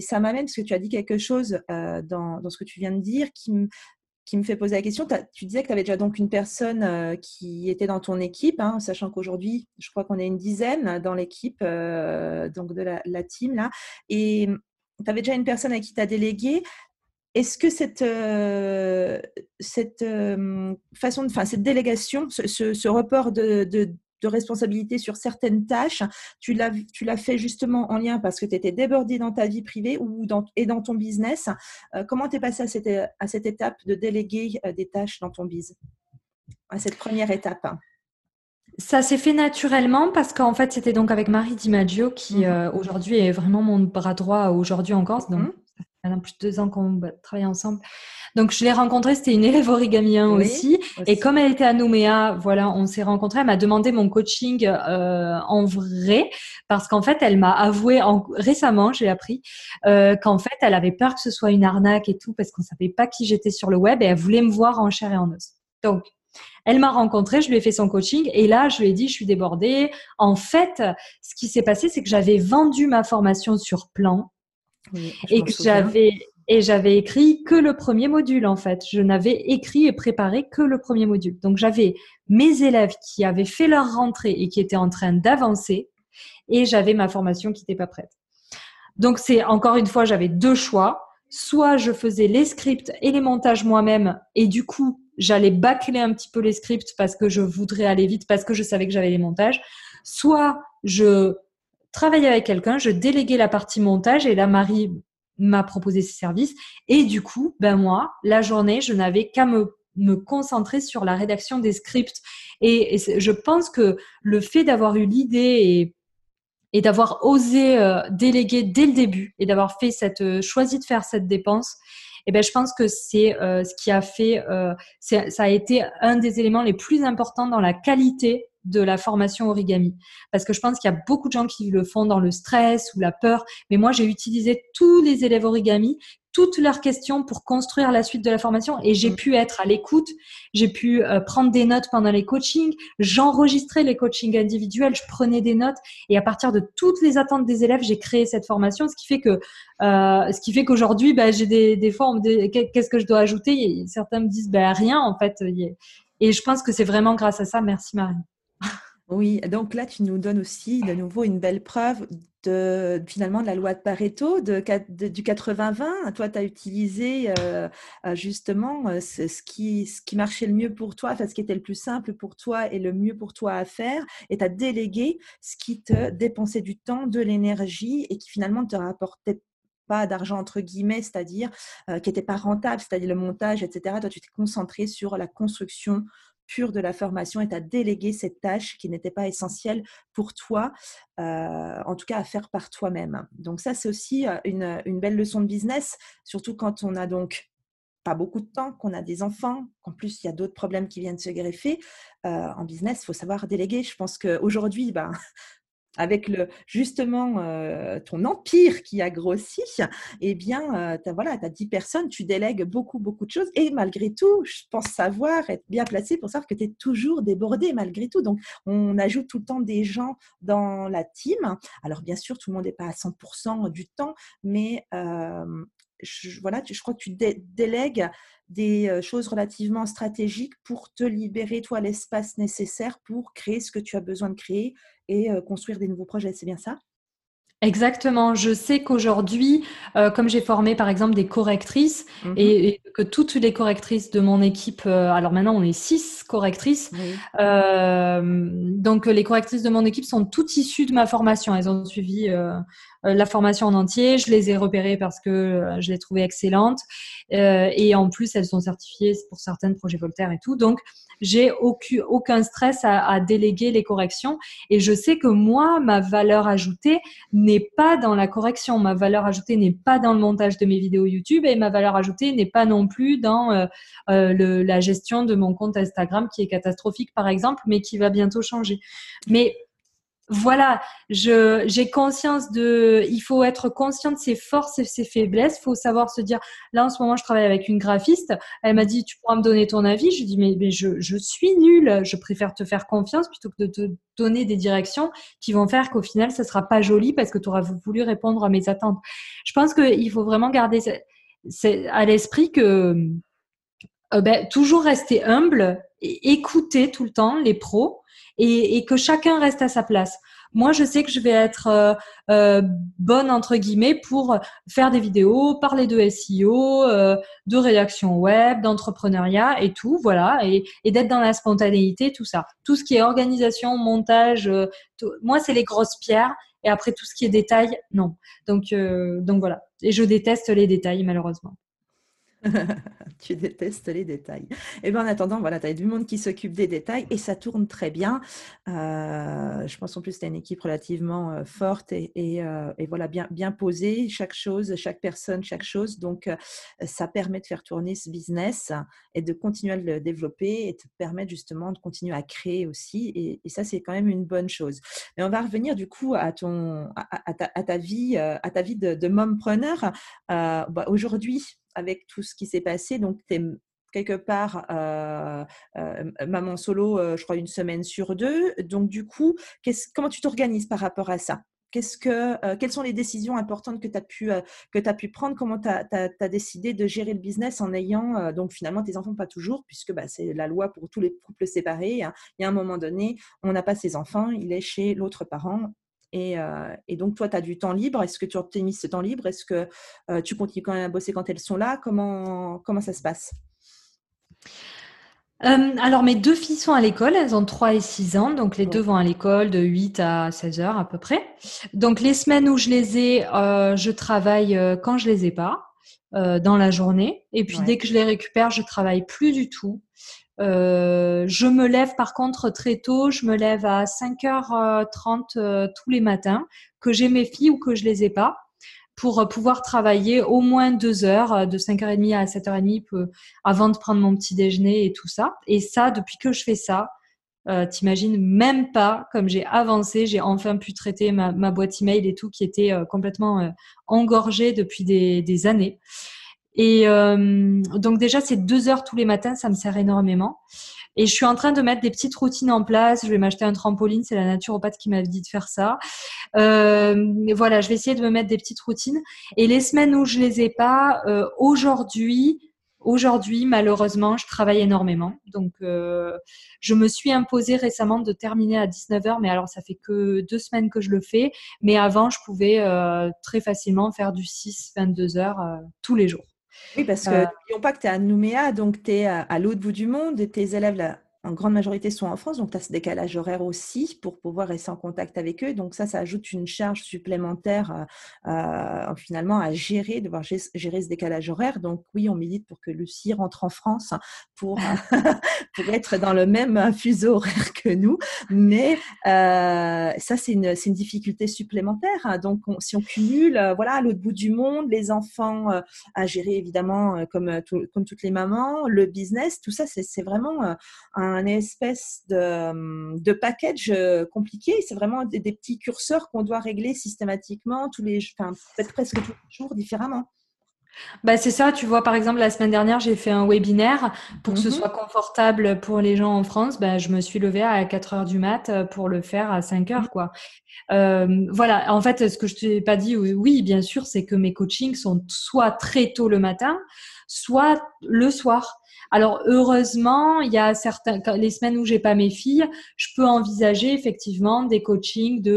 ça m'amène, parce que tu as dit quelque chose dans ce que tu viens de dire qui me fait poser la question. Tu disais que tu avais déjà donc une personne qui était dans ton équipe, hein, sachant qu'aujourd'hui, je crois qu'on est une dizaine dans l'équipe donc de la team là. Et tu avais déjà une personne à qui tu as délégué. Est-ce que cette délégation, ce report de responsabilité sur certaines tâches, tu l'as fait justement en lien parce que tu étais débordée dans ta vie privée et dans ton business. Comment tu es passée à cette étape de déléguer des tâches dans ton biz, à cette première étape? Ça s'est fait naturellement parce qu'en fait, c'était donc avec Marie Di Maggio qui aujourd'hui est vraiment mon bras droit aujourd'hui encore. Donc, ça fait plus de 2 ans qu'on travaille ensemble. Donc, je l'ai rencontrée, c'était une élève origamien aussi. Et comme elle était à Nouméa, voilà, on s'est rencontrés. Elle m'a demandé mon coaching en vrai parce qu'en fait, elle m'a avoué récemment, j'ai appris, qu'en fait, elle avait peur que ce soit une arnaque et tout parce qu'on ne savait pas qui j'étais sur le web et elle voulait me voir en chair et en os. Donc, elle m'a rencontrée, je lui ai fait son coaching et là, je lui ai dit, je suis débordée. En fait, ce qui s'est passé, c'est que j'avais vendu ma formation sur plan. Oui, et que j'avais écrit que le premier module en fait. Je n'avais écrit et préparé que le premier module. Donc, j'avais mes élèves qui avaient fait leur rentrée et qui étaient en train d'avancer et j'avais ma formation qui n'était pas prête. Donc, c'est encore une fois, j'avais 2 choix. Soit je faisais les scripts et les montages moi-même et du coup, j'allais bâcler un petit peu les scripts parce que je voudrais aller vite, parce que je savais que j'avais les montages. Soit je travailler avec quelqu'un, je déléguais la partie montage et là, Marie m'a proposé ses services. Et du coup, moi, la journée, je n'avais qu'à me concentrer sur la rédaction des scripts. Et je pense que le fait d'avoir eu l'idée et d'avoir osé déléguer dès le début et d'avoir fait choisi de faire cette dépense, je pense que c'est ce qui a fait… ça a été un des éléments les plus importants dans la qualité de la formation origami. Parce que je pense qu'il y a beaucoup de gens qui le font dans le stress ou la peur. Mais moi, j'ai utilisé tous les élèves origami, toutes leurs questions pour construire la suite de la formation. Et j'ai pu être à l'écoute. J'ai pu prendre des notes pendant les coachings. J'enregistrais les coachings individuels. Je prenais des notes. Et à partir de toutes les attentes des élèves, j'ai créé cette formation. Ce qui fait qu'aujourd'hui, j'ai des fois, on me dit qu'est-ce que je dois ajouter? Et certains me disent rien, en fait. Et je pense que c'est vraiment grâce à ça. Merci, Marie. Oui, donc là, tu nous donnes aussi de nouveau une belle preuve finalement de la loi de Pareto du 80-20. Toi, tu as utilisé justement ce qui marchait le mieux pour toi, enfin, ce qui était le plus simple pour toi et le mieux pour toi à faire, et tu as délégué ce qui te dépensait du temps, de l'énergie et qui finalement ne te rapportait pas d'argent entre guillemets, c'est-à-dire qui n'était pas rentable, c'est-à-dire le montage, etc. Toi, tu t'es concentré sur la construction pure de la formation et tu as délégué cette tâche qui n'était pas essentielle pour toi, en tout cas à faire par toi-même. Donc ça, c'est aussi une belle leçon de business, surtout quand on a donc pas beaucoup de temps, qu'on a des enfants, qu'en plus, il y a d'autres problèmes qui viennent se greffer. En business, il faut savoir déléguer. Je pense qu'aujourd'hui, avec justement ton empire qui a grossi, t'as 10 personnes, tu délègues beaucoup, beaucoup de choses. Et malgré tout, je pense être bien placée pour savoir que tu es toujours débordée malgré tout. Donc, on ajoute tout le temps des gens dans la team. Alors, bien sûr, tout le monde n'est pas à 100% du temps, mais… je crois que tu délègues des choses relativement stratégiques pour te libérer, toi, l'espace nécessaire pour créer ce que tu as besoin de créer et construire des nouveaux projets. C'est bien ça ? Exactement. Je sais qu'aujourd'hui, comme j'ai formé par exemple des correctrices et que toutes les correctrices de mon équipe, alors maintenant on est 6 correctrices, donc les correctrices de mon équipe sont toutes issues de ma formation. Elles ont suivi la formation en entier. Je les ai repérées parce que je les trouvais excellentes et en plus elles sont certifiées pour certains projets Voltaire et tout. Donc j'ai aucun stress à déléguer les corrections et je sais que moi, ma valeur ajoutée n'est pas dans la correction, ma valeur ajoutée n'est pas dans le montage de mes vidéos YouTube et ma valeur ajoutée n'est pas non plus dans la gestion de mon compte Instagram qui est catastrophique par exemple, mais qui va bientôt changer. Mais voilà, j'ai conscience de, il faut être conscient de ses forces et ses faiblesses. Il faut savoir se dire, là en ce moment je travaille avec une graphiste, elle m'a dit tu pourras me donner ton avis. Je lui dis mais je suis nulle, je préfère te faire confiance plutôt que de te donner des directions qui vont faire qu'au final ça sera pas joli parce que tu auras voulu répondre à mes attentes. Je pense qu'il faut vraiment garder à l'esprit que toujours rester humble et écouter tout le temps les pros. Et que chacun reste à sa place. Moi, je sais que je vais être bonne entre guillemets pour faire des vidéos, parler de SEO, de rédaction web, d'entrepreneuriat et tout, voilà, et d'être dans la spontanéité, tout ça. Tout ce qui est organisation, montage, moi, c'est les grosses pierres. Et après, tout ce qui est détail, non. Donc voilà. Et je déteste les détails, malheureusement. Tu détestes les détails. Et bien en attendant, voilà, tu as du monde qui s'occupe des détails et ça tourne très bien. Je pense en plus que tu as une équipe relativement forte et voilà, bien posée, chaque chose, chaque personne, chaque chose. Donc, ça permet de faire tourner ce business et de continuer à le développer et te permettre justement de continuer à créer aussi. Et ça, c'est quand même une bonne chose. Mais on va revenir du coup à ta vie de mompreneur. Aujourd'hui, avec tout ce qui s'est passé, donc tu es quelque part maman solo, je crois, 1 semaine sur 2. Donc du coup, comment tu t'organises par rapport à ça? Quelles sont les décisions importantes que tu as pu prendre? Comment tu as décidé de gérer le business en ayant, donc finalement, tes enfants pas toujours, puisque c'est la loi pour tous les couples séparés, hein. Il y a un moment donné, on n'a pas ses enfants, il est chez l'autre parent. Et donc, toi, tu as du temps libre. Est-ce que tu optimises ce temps libre? Est-ce que tu continues quand même à bosser quand elles sont là? Comment ça se passe? Alors, mes 2 filles sont à l'école. Elles ont 3 et 6 ans. Donc, les 2 vont à l'école de 8 à 16 heures à peu près. Donc, les semaines où je les ai, je travaille quand je les ai pas dans la journée. Et puis, dès que je les récupère, je travaille plus du tout. Je me lève par contre très tôt, je me lève à 5h30 tous les matins, que j'ai mes filles ou que je les ai pas, pour pouvoir travailler au moins 2 heures, de 5h30 à 7h30 avant de prendre mon petit déjeuner et tout ça. Et ça, depuis que je fais ça, t'imagines même pas comme j'ai avancé, j'ai enfin pu traiter ma boîte email et tout qui était complètement engorgée depuis des années. Et donc déjà, c'est 2 heures tous les matins, ça me sert énormément. Et je suis en train de mettre des petites routines en place. Je vais m'acheter un trampoline, c'est la naturopathe qui m'a dit de faire ça. Voilà, je vais essayer de me mettre des petites routines. Et les semaines où je les ai pas, aujourd'hui, malheureusement, je travaille énormément. Donc, je me suis imposée récemment de terminer à 19h. Mais alors, ça fait que 2 semaines que je le fais. Mais avant, je pouvais très facilement faire du 6-22h tous les jours. Oui, parce que n'oublions pas que tu es à Nouméa, donc tu es à l'autre bout du monde, et tes élèves, là, en grande majorité, sont en France, donc tu as ce décalage horaire aussi pour pouvoir rester en contact avec eux. Donc ça ajoute une charge supplémentaire finalement à gérer, devoir gérer ce décalage horaire. Donc oui, on milite pour que Lucie rentre en France pour être dans le même fuseau horaire que nous. Mais ça, c'est une difficulté supplémentaire. Donc si on cumule, voilà, à l'autre bout du monde, les enfants à gérer évidemment, comme toutes les mamans, le business, tout ça, c'est vraiment un espèce de package compliqué. C'est vraiment des petits curseurs qu'on doit régler systématiquement peut-être presque tous les jours différemment. C'est ça, tu vois, par exemple, la semaine dernière, j'ai fait un webinaire pour que ce soit confortable pour les gens en France. Je me suis levée à 4h du mat pour le faire à 5h, quoi. Voilà, en fait, ce que je t'ai pas dit, oui, bien sûr, c'est que mes coachings sont soit très tôt le matin, soit le soir. Alors, heureusement, il y a les semaines où j'ai pas mes filles, je peux envisager effectivement des coachings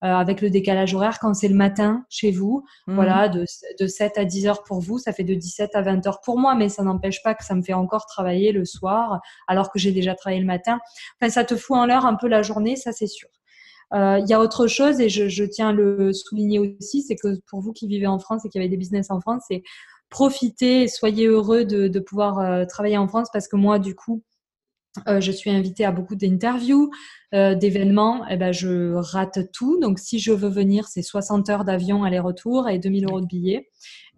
avec le décalage horaire quand c'est le matin chez vous. Voilà, de 7 à 10 heures pour vous, ça fait de 17 à 20 heures pour moi, mais ça n'empêche pas que ça me fait encore travailler le soir alors que j'ai déjà travaillé le matin. Enfin, ça te fout en l'air un peu la journée, ça c'est sûr. Il y a autre chose, et je tiens à le souligner aussi, c'est que pour vous qui vivez en France et qui avez des business en France, c'est profiter et soyez heureux de pouvoir travailler en France, parce que moi, du coup, je suis invitée à beaucoup d'interviews, d'événements, je rate tout. Donc, si je veux venir, c'est 60 heures d'avion aller-retour et 2 000 euros de billets.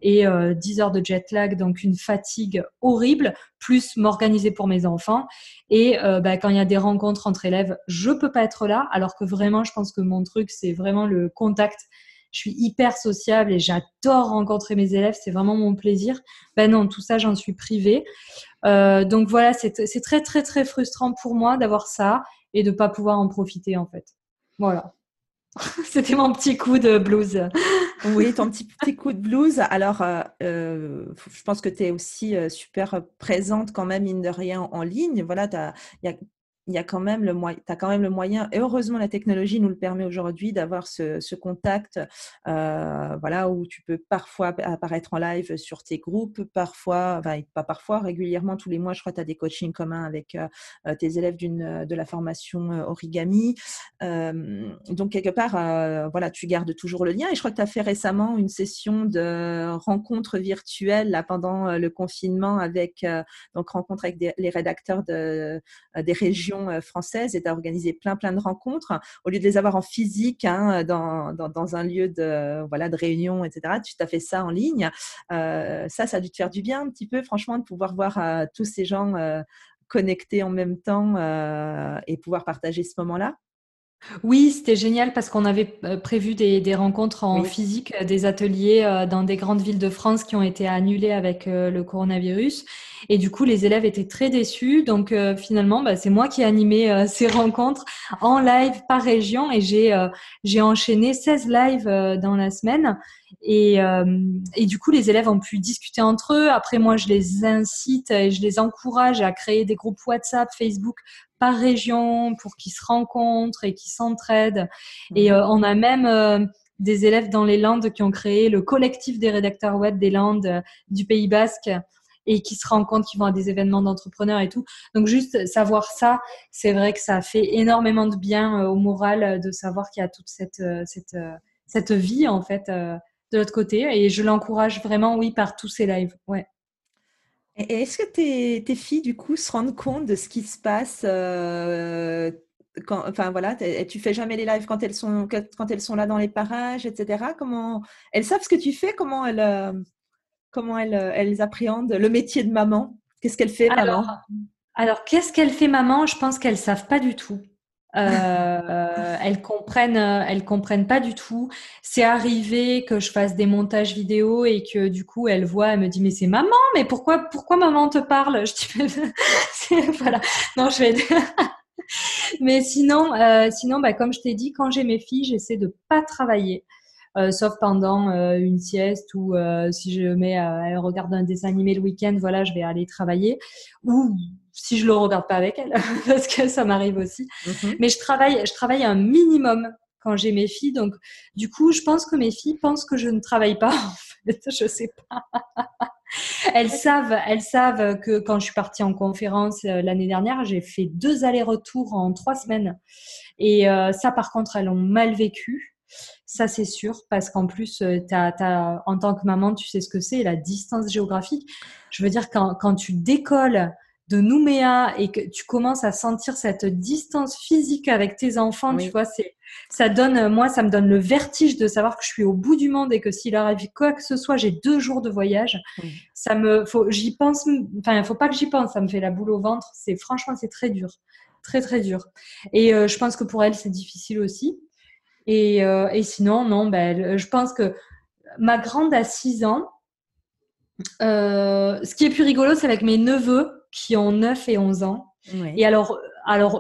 et 10 heures de jet lag, donc une fatigue horrible, plus m'organiser pour mes enfants. Et quand il y a des rencontres entre élèves, je peux pas être là, alors que vraiment, je pense que mon truc, c'est vraiment le contact. Je suis hyper sociable et j'adore rencontrer mes élèves, c'est vraiment mon plaisir. Ben non, tout ça, j'en suis privée. Donc voilà, c'est très, très, très frustrant pour moi d'avoir ça et de ne pas pouvoir en profiter, en fait. Voilà. C'était mon petit coup de blues. Oui, ton petit coup de blues. Alors, je pense que tu es aussi super présente quand même, mine de rien, en ligne. Voilà, il y a quand même t'as quand même le moyen, et heureusement la technologie nous le permet aujourd'hui, d'avoir ce contact où tu peux parfois apparaître en live sur tes groupes, régulièrement, tous les mois je crois tu as des coachings communs avec tes élèves de la formation Origami, donc quelque part tu gardes toujours le lien. Et je crois que tu as fait récemment une session de rencontre virtuelle là, pendant le confinement, avec rencontre avec les rédacteurs des régions française, et tu as organisé plein de rencontres au lieu de les avoir en physique, hein, dans un lieu de réunion, etc. Tu t'as fait ça en ligne. Ça a dû te faire du bien un petit peu, franchement, de pouvoir voir tous ces gens connectés en même temps et pouvoir partager ce moment-là. Oui, c'était génial parce qu'on avait prévu des rencontres en physique, des ateliers dans des grandes villes de France qui ont été annulées avec le coronavirus. Et du coup, les élèves étaient très déçus. Donc finalement, c'est moi qui ai animé ces rencontres en live par région, et j'ai enchaîné 16 lives dans la semaine. Et du coup, les élèves ont pu discuter entre eux. Après, moi, je les incite et je les encourage à créer des groupes WhatsApp, Facebook par région pour qu'ils se rencontrent et qu'ils s'entraident. Et on a même des élèves dans les Landes qui ont créé le collectif des rédacteurs web des Landes du Pays Basque, et qui se rencontrent, qui vont à des événements d'entrepreneurs et tout. Donc, juste savoir ça, c'est vrai que ça fait énormément de bien au moral de savoir qu'il y a toute cette vie, en fait, de l'autre côté. Et je l'encourage vraiment, oui, par tous ces lives. Ouais. Et est-ce que tes filles, du coup, se rendent compte de ce qui se passe tu fais jamais les lives quand elles sont là dans les parages, etc. Comment elles savent ce que tu fais? Comment elles appréhendent le métier de maman? Qu'est-ce qu'elle fait, maman? Alors, qu'est-ce qu'elle fait, maman? Je pense qu'elles ne savent pas du tout. Elles comprennent pas du tout. C'est arrivé que je fasse des montages vidéo et que du coup elles voient, elles me disent mais c'est maman, mais pourquoi maman te parle? Je dis voilà, non je vais. Mais sinon, comme je t'ai dit, quand j'ai mes filles, j'essaie de pas travailler. Sauf pendant une sieste ou si je mets elle regarde un dessin animé le week-end, voilà, je vais aller travailler, ou si je le regarde pas avec elle, parce que ça m'arrive aussi. Mm-hmm. Mais je travaille un minimum quand j'ai mes filles, donc du coup, je pense que mes filles pensent que je ne travaille pas. En fait, je sais pas. Elles savent que quand je suis partie en conférence l'année dernière, j'ai fait 2 allers-retours en 3 semaines. Et ça, par contre, elles ont mal vécu. Ça, c'est sûr, parce qu'en plus, en tant que maman, tu sais ce que c'est, la distance géographique. Je veux dire, quand tu décolles de Nouméa et que tu commences à sentir cette distance physique avec tes enfants, oui. Tu vois, ça me donne le vertige de savoir que je suis au bout du monde et que s'il arrive quoi que ce soit, j'ai 2 jours de voyage. Oui. Faut pas que j'y pense, ça me fait la boule au ventre. Franchement, c'est très dur, très, très dur. Et je pense que pour elle, c'est difficile aussi. Et sinon, non, je pense que ma grande a 6 ans. Ce qui est plus rigolo, c'est avec mes neveux qui ont 9 et 11 ans. Oui. Et alors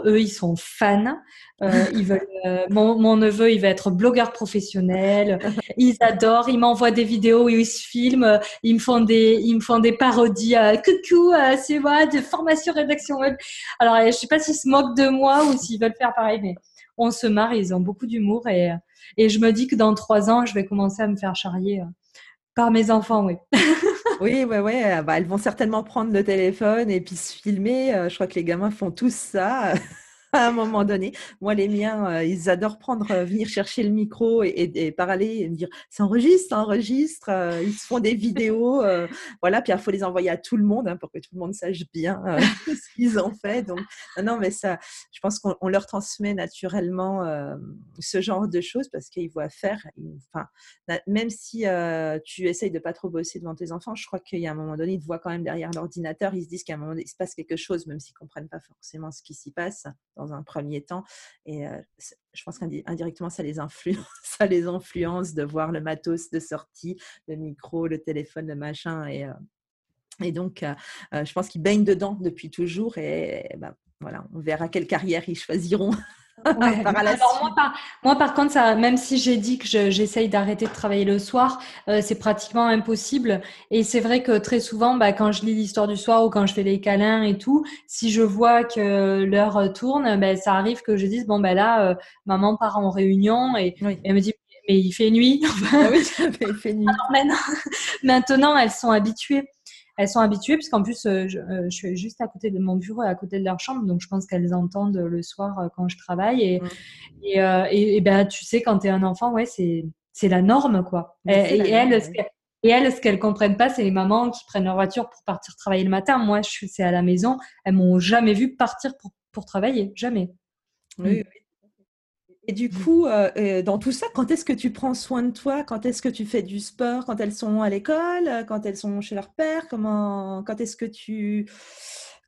eux, ils sont fans. Ils veulent, mon neveu, il va être blogueur professionnel. Ils adorent. Ils m'envoient des vidéos où ils se filment. Ils me font des parodies. Coucou, c'est moi de Formation Rédaction Web. Alors, je sais pas s'ils se moquent de moi ou s'ils veulent faire pareil, mais... On se marre, ils ont beaucoup d'humour et je me dis que dans 3 ans, je vais commencer à me faire charrier par mes enfants, oui. Oui. Elles vont certainement prendre le téléphone et puis se filmer. Je crois que les gamins font tous ça. à un moment donné. Moi, les miens, ils adorent venir chercher le micro et parler et me dire « ça enregistre ». Ils se font des vidéos. Voilà, puis il faut les envoyer à tout le monde pour que tout le monde sache bien ce qu'ils ont fait. Donc, non, mais ça, je pense qu'on leur transmet naturellement ce genre de choses parce qu'ils voient faire. Enfin, même si tu essayes de ne pas trop bosser devant tes enfants, je crois qu'il y a un moment donné, ils te voient quand même derrière l'ordinateur. Ils se disent qu'à un moment donné, il se passe quelque chose, même s'ils ne comprennent pas forcément ce qui s'y passe dans un premier temps. Et je pense qu'indirectement, ça les influence de voir le matos de sortie, le micro, le téléphone, le machin. Et donc, je pense qu'ils baignent dedans depuis toujours. Et ben, voilà, on verra quelle carrière ils choisiront. Ouais. Alors moi par contre, ça, même si j'ai dit que j'essaye d'arrêter de travailler le soir, c'est pratiquement impossible. Et c'est vrai que très souvent, quand je lis l'histoire du soir ou quand je fais les câlins et tout, si je vois que l'heure tourne, ça arrive que je dise là, maman part en réunion et, oui. Et elle me dit mais il fait nuit. Ah oui, il fait nuit. Alors maintenant, elles sont habituées. Elles sont habituées puisqu'en plus, je suis juste à côté de mon bureau et à côté de leur chambre. Donc, je pense qu'elles entendent le soir quand je travaille. Et tu sais, quand tu es un enfant, ouais, c'est la norme, quoi. Et elles, ce qu'elles comprennent pas, c'est les mamans qui prennent leur voiture pour partir travailler le matin. Moi, c'est à la maison. Elles m'ont jamais vu partir pour travailler. Jamais. Oui, oui. Et du coup, dans tout ça, quand est-ce que tu prends soin de toi? Quand est-ce que tu fais du sport? Quand elles sont à l'école? Quand elles sont chez leur père? Quand est-ce que tu…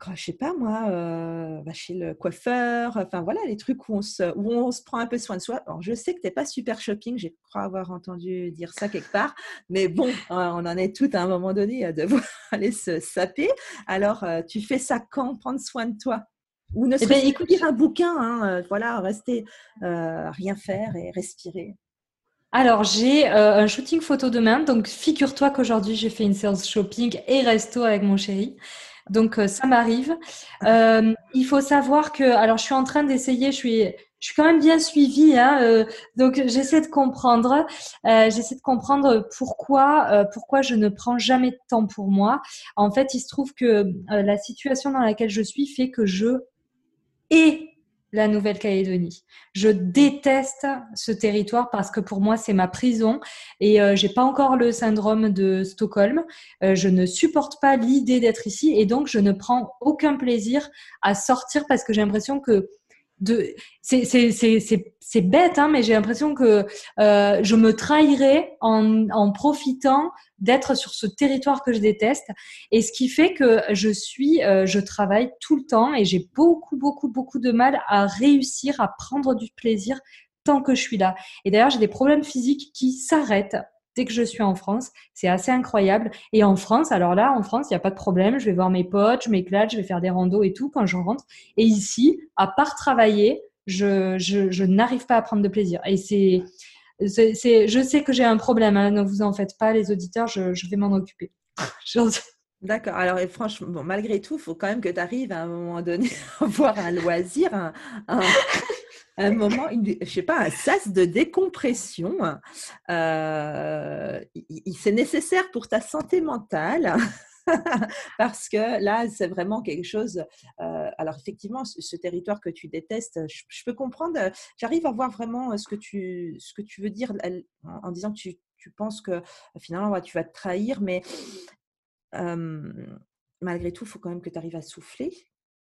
Quand, je ne sais pas moi, chez le coiffeur, enfin voilà, les trucs où on se prend un peu soin de soi. Alors, je sais que tu n'es pas super shopping, je crois avoir entendu dire ça quelque part, mais bon, on en est toutes à un moment donné à devoir aller se saper. Alors, tu fais ça quand? Prendre soin de toi? Ou ne serait-ce que lire un bouquin, voilà, rester, rien faire et respirer. Alors, j'ai un shooting photo demain, donc figure-toi qu'aujourd'hui, j'ai fait une séance shopping et resto avec mon chéri. Donc, ça m'arrive. Il faut savoir que… Alors, je suis en train d'essayer, je suis quand même bien suivie, donc j'essaie de comprendre pourquoi je ne prends jamais de temps pour moi. En fait, il se trouve que la situation dans laquelle je suis fait que je… Et la Nouvelle-Calédonie. Je déteste ce territoire parce que pour moi, c'est ma prison et j'ai pas encore le syndrome de Stockholm. Je ne supporte pas l'idée d'être ici et donc je ne prends aucun plaisir à sortir parce que j'ai l'impression que c'est bête, mais j'ai l'impression que je me trahirais en profitant d'être sur ce territoire que je déteste. Et ce qui fait que je travaille tout le temps et j'ai beaucoup de mal à réussir à prendre du plaisir tant que je suis là. Et d'ailleurs, j'ai des problèmes physiques qui s'arrêtent dès que je suis en France. C'est assez incroyable. Et en France, il n'y a pas de problème. Je vais voir mes potes, je m'éclate, je vais faire des randos et tout quand je rentre. Et ici, à part travailler, je n'arrive pas à prendre de plaisir. Et je sais que j'ai un problème. Ne vous en faites pas, les auditeurs, je vais m'en occuper. D'accord. Alors, et franchement, malgré tout, il faut quand même que tu arrives à un moment donné à avoir un loisir, un moment, je sais pas, un sas de décompression. C'est nécessaire pour ta santé mentale. Parce que là, c'est vraiment quelque chose… alors, effectivement, ce territoire que tu détestes, je peux comprendre. J'arrive à voir vraiment ce que tu veux dire en disant que tu penses que finalement, tu vas te trahir. Mais malgré tout, il faut quand même que tu arrives à souffler.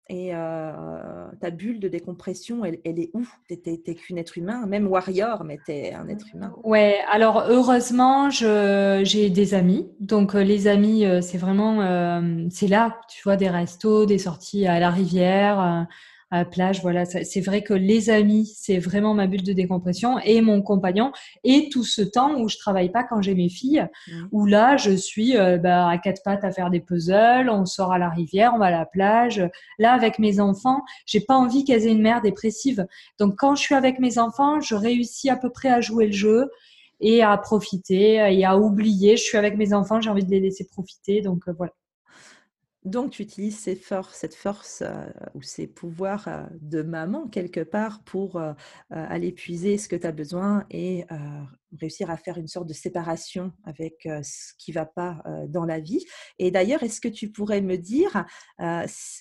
Et ta bulle de décompression, elle est où? T'es qu'un être humain, même warrior, mais t'es un être humain. Ouais, alors heureusement, j'ai des amis. Donc les amis, c'est vraiment… c'est là, tu vois, des restos, des sorties à la rivière, à la plage. Voilà, c'est vrai que les amis, c'est vraiment ma bulle de décompression et mon compagnon. Et tout ce temps où je travaille pas quand j'ai mes filles, où là, je suis à quatre pattes à faire des puzzles, on sort à la rivière, on va à la plage. Là, avec mes enfants, j'ai pas envie qu'elles aient une mère dépressive. Donc, quand je suis avec mes enfants, je réussis à peu près à jouer le jeu et à profiter et à oublier. Je suis avec mes enfants, j'ai envie de les laisser profiter. Donc, voilà. Donc, tu utilises cette force ou ces pouvoirs de maman quelque part pour aller puiser ce que tu as besoin et réussir à faire une sorte de séparation avec ce qui ne va pas dans la vie. Et d'ailleurs, est-ce que tu pourrais me dire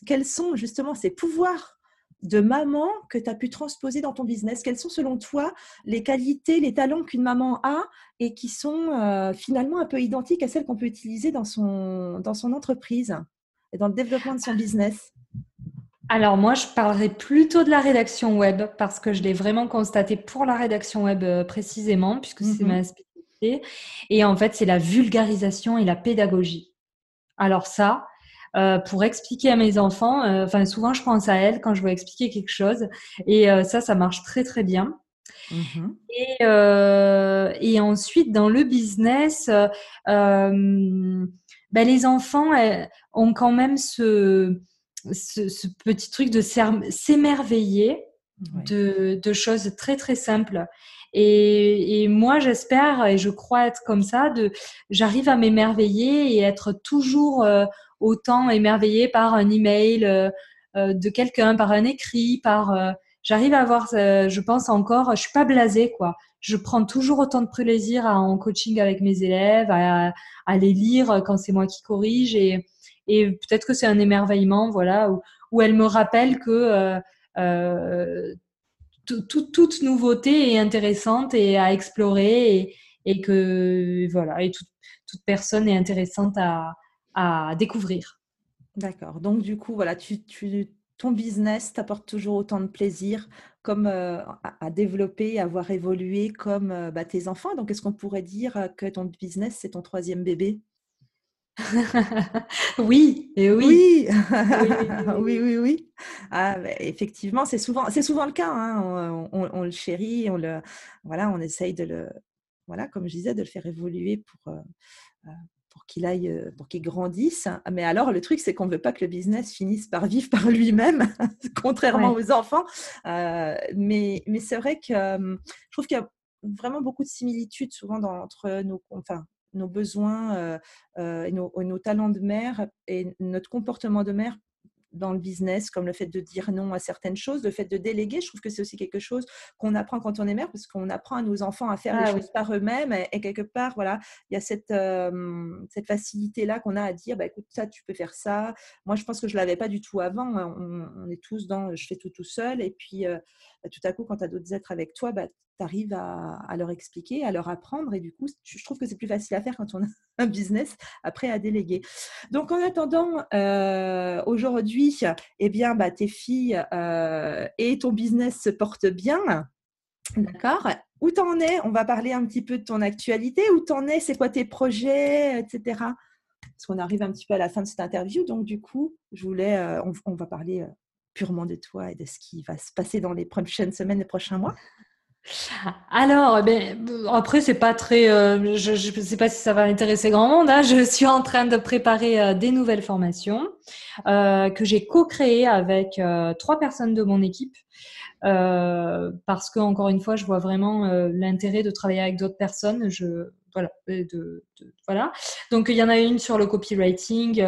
quels sont justement ces pouvoirs de maman que tu as pu transposer dans ton business? Quelles sont selon toi les qualités, les talents qu'une maman a et qui sont finalement un peu identiques à celles qu'on peut utiliser dans son entreprise et dans le développement de son business? Alors moi, je parlerai plutôt de la rédaction web parce que je l'ai vraiment constaté pour la rédaction web précisément puisque c'est ma spécialité. Et en fait, c'est la vulgarisation et la pédagogie. Alors ça... pour expliquer à mes enfants, souvent je pense à elles quand je veux expliquer quelque chose et ça marche très très bien. Et ensuite dans le business, les enfants ont quand même ce petit truc de s'émerveiller de choses très très simples. Et moi, j'espère et je crois être comme ça, j'arrive à m'émerveiller et être toujours autant émerveillée par un email de quelqu'un, par un écrit, j'arrive à avoir, je pense encore, je suis pas blasée quoi. Je prends toujours autant de plaisir en coaching avec mes élèves, à les lire quand c'est moi qui corrige et peut-être que c'est un émerveillement, voilà, où elle me rappelle que toute nouveauté est intéressante et à explorer et que voilà et toute personne est intéressante à découvrir. D'accord. Donc du coup voilà, ton business t'apporte toujours autant de plaisir comme à développer, à avoir évolué comme tes enfants. Donc est-ce qu'on pourrait dire que ton business c'est ton troisième bébé? Oui. Ah, effectivement, c'est souvent le cas. Hein. On le chérit, on essaye de le, voilà, comme je disais, de le faire évoluer pour qu'il grandisse. Mais alors, le truc, c'est qu'on ne veut pas que le business finisse par vivre par lui-même, contrairement aux enfants. Mais c'est vrai que je trouve qu'il y a vraiment beaucoup de similitudes souvent entre nos besoins et nos talents de mère et notre comportement de mère dans le business, comme le fait de dire non à certaines choses, le fait de déléguer. Je trouve que c'est aussi quelque chose qu'on apprend quand on est mère, parce qu'on apprend à nos enfants à faire les choses par eux-mêmes et quelque part, voilà, il y a cette facilité-là qu'on a à dire, écoute, ça, tu peux faire ça. Moi, je pense que je ne l'avais pas du tout avant. On est tous dans « je fais tout seul » et puis tout à coup, quand tu as d'autres êtres avec toi, tu arrives à leur expliquer, à leur apprendre et du coup, je trouve que c'est plus facile à faire quand on a un business après à déléguer. Donc, en attendant, aujourd'hui, eh bien, tes filles et ton business se portent bien, d'accord? Où t'en es? On va parler un petit peu de ton actualité. Où t'en es? C'est quoi tes projets, etc.? Parce qu'on arrive un petit peu à la fin de cette interview. Donc, du coup, on va parler purement de toi et de ce qui va se passer dans les prochaines semaines, les prochains mois. Alors, après, c'est pas très. Je sais pas si ça va intéresser grand monde. Je suis en train de préparer des nouvelles formations que j'ai co-créées avec 3 personnes de mon équipe parce que encore une fois, je vois vraiment l'intérêt de travailler avec d'autres personnes. Donc, il y en a une sur le copywriting,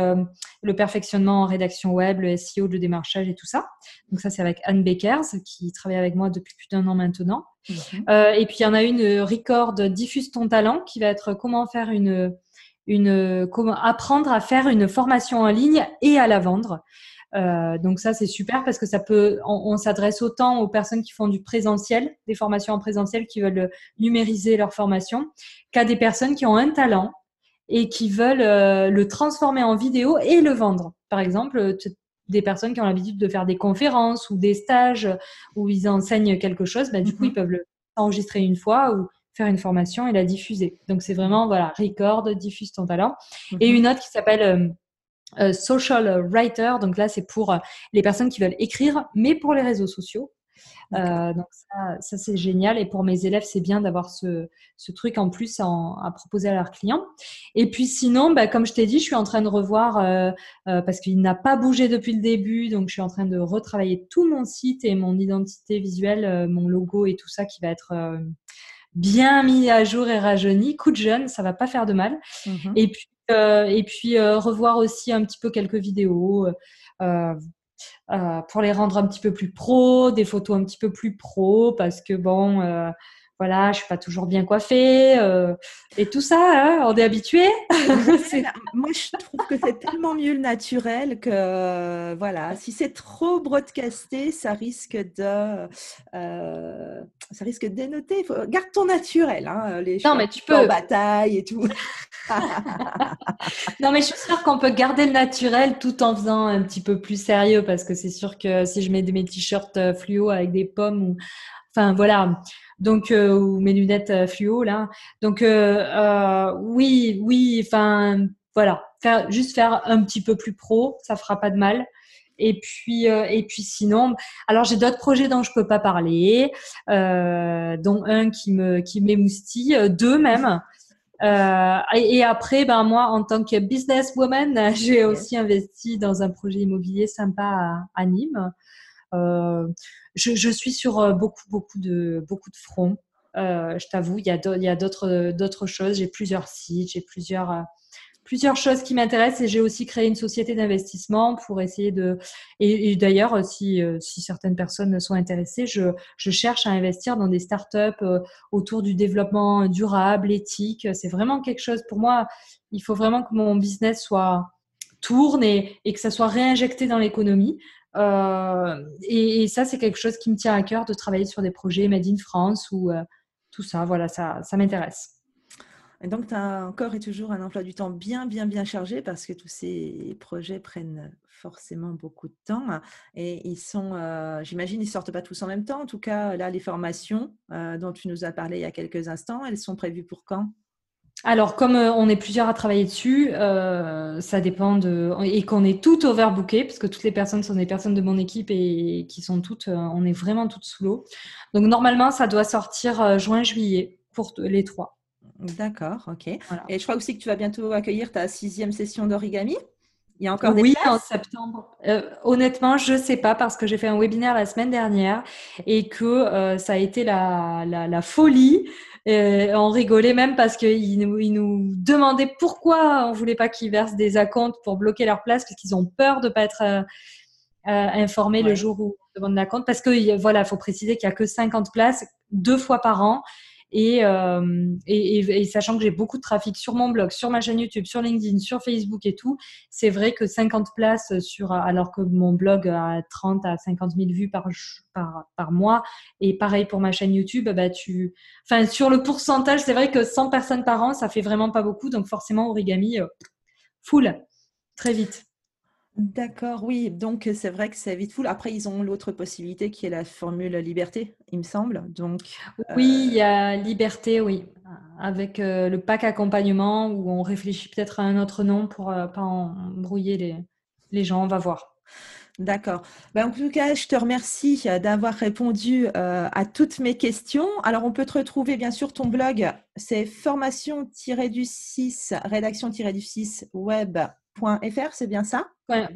le perfectionnement en rédaction web, le SEO, le démarchage et tout ça. Donc, ça, c'est avec Anne Bakers qui travaille avec moi depuis plus d'1 an maintenant. Et puis, il y en a une record Diffuse ton talent qui va être comment apprendre à faire une formation en ligne et à la vendre. Donc ça c'est super parce que ça peut on s'adresse autant aux personnes qui font du présentiel, des formations en présentiel qui veulent numériser leur formation qu'à des personnes qui ont un talent et qui veulent le transformer en vidéo et le vendre. Par exemple, des personnes qui ont l'habitude de faire des conférences ou des stages où ils enseignent quelque chose, du coup ils peuvent l'enregistrer une fois ou faire une formation et la diffuser. Donc c'est vraiment voilà, record, diffuse ton talent. Et une autre qui s'appelle social writer, donc là c'est pour les personnes qui veulent écrire mais pour les réseaux sociaux. Donc ça c'est génial et pour mes élèves c'est bien d'avoir ce truc en plus à proposer à leurs clients. Et puis sinon comme je t'ai dit, je suis en train de revoir parce qu'il n'a pas bougé depuis le début, donc je suis en train de retravailler tout mon site et mon identité visuelle, mon logo et tout ça qui va être bien mis à jour et rajeuni, coup de jeune, ça va pas faire de mal. Et puis revoir aussi un petit peu quelques vidéos pour les rendre un petit peu plus pro, des photos un petit peu plus pro parce que voilà, je suis pas toujours bien coiffée et tout ça, hein, on est habitué. Moi, je trouve que c'est tellement mieux le naturel que voilà, si c'est trop broadcasté, ça risque de dénoter. Garde ton naturel, hein, les non, mais tu peux en bataille et tout. Non, mais je suis sûre qu'on peut garder le naturel tout en faisant un petit peu plus sérieux, parce que c'est sûr que si je mets mes t-shirts fluo avec des pommes ou enfin voilà, donc ou mes lunettes fluo là, donc oui, enfin voilà, faire un petit peu plus pro, ça fera pas de mal. Et puis sinon, alors j'ai d'autres projets dont je peux pas parler, dont un qui m'émoustille, deux même. Et après, ben moi, en tant que businesswoman, j'ai aussi investi dans un projet immobilier sympa à Nîmes. Je suis sur beaucoup de fronts. Je t'avoue, il y a d'autres choses. J'ai plusieurs sites, j'ai plusieurs choses qui m'intéressent, et j'ai aussi créé une société d'investissement pour essayer de. Et d'ailleurs, si certaines personnes sont intéressées, je cherche à investir dans des startups autour du développement durable, éthique. C'est vraiment quelque chose pour moi. Il faut vraiment que mon business tourne et que ça soit réinjecté dans l'économie. Et ça, c'est quelque chose qui me tient à cœur, de travailler sur des projets Made in France ou tout ça. Voilà, ça m'intéresse. Et donc, tu as encore et toujours un emploi du temps bien, bien, bien chargé, parce que tous ces projets prennent forcément beaucoup de temps, et ils sont, j'imagine, ils ne sortent pas tous en même temps. En tout cas, là, les formations dont tu nous as parlé il y a quelques instants, elles sont prévues pour quand ? Alors, comme on est plusieurs à travailler dessus, ça dépend et qu'on est toutes overbookées, parce que toutes les personnes sont des personnes de mon équipe et qui sont on est vraiment toutes sous l'eau. Donc, normalement, ça doit sortir juin-juillet pour les trois. D'accord, ok. Voilà. Et je crois aussi que tu vas bientôt accueillir ta 6e session d'origami. Il y a encore des places ? Oui, en septembre. Honnêtement, je ne sais pas, parce que j'ai fait un webinaire la semaine dernière et que ça a été la folie. On rigolait même, parce qu'ils nous demandaient pourquoi on ne voulait pas qu'ils versent des acomptes pour bloquer leur place, parce qu'ils ont peur de ne pas être informés le jour où on demande l'acompte. Parce que voilà, faut préciser qu'il n'y a que 50 places 2 fois par an. Et sachant que j'ai beaucoup de trafic sur mon blog, sur ma chaîne YouTube, sur LinkedIn, sur Facebook et tout, c'est vrai que 50 places alors que mon blog a 30 à 50 000 vues par mois, et pareil pour ma chaîne YouTube, bah enfin sur le pourcentage, c'est vrai que 100 personnes par an, ça fait vraiment pas beaucoup, donc forcément origami full très vite. D'accord, oui. Donc, c'est vrai que c'est vite full. Après, ils ont l'autre possibilité qui est la formule liberté, il me semble. Donc, oui, il y a liberté, oui. Avec le pack accompagnement, où on réfléchit peut-être à un autre nom pour ne pas embrouiller les gens. On va voir. D'accord. Ben, en tout cas, je te remercie d'avoir répondu à toutes mes questions. Alors, on peut te retrouver, bien sûr, ton blog, c'est formation-du-6, rédaction-du-6 web.fr, c'est bien ça ?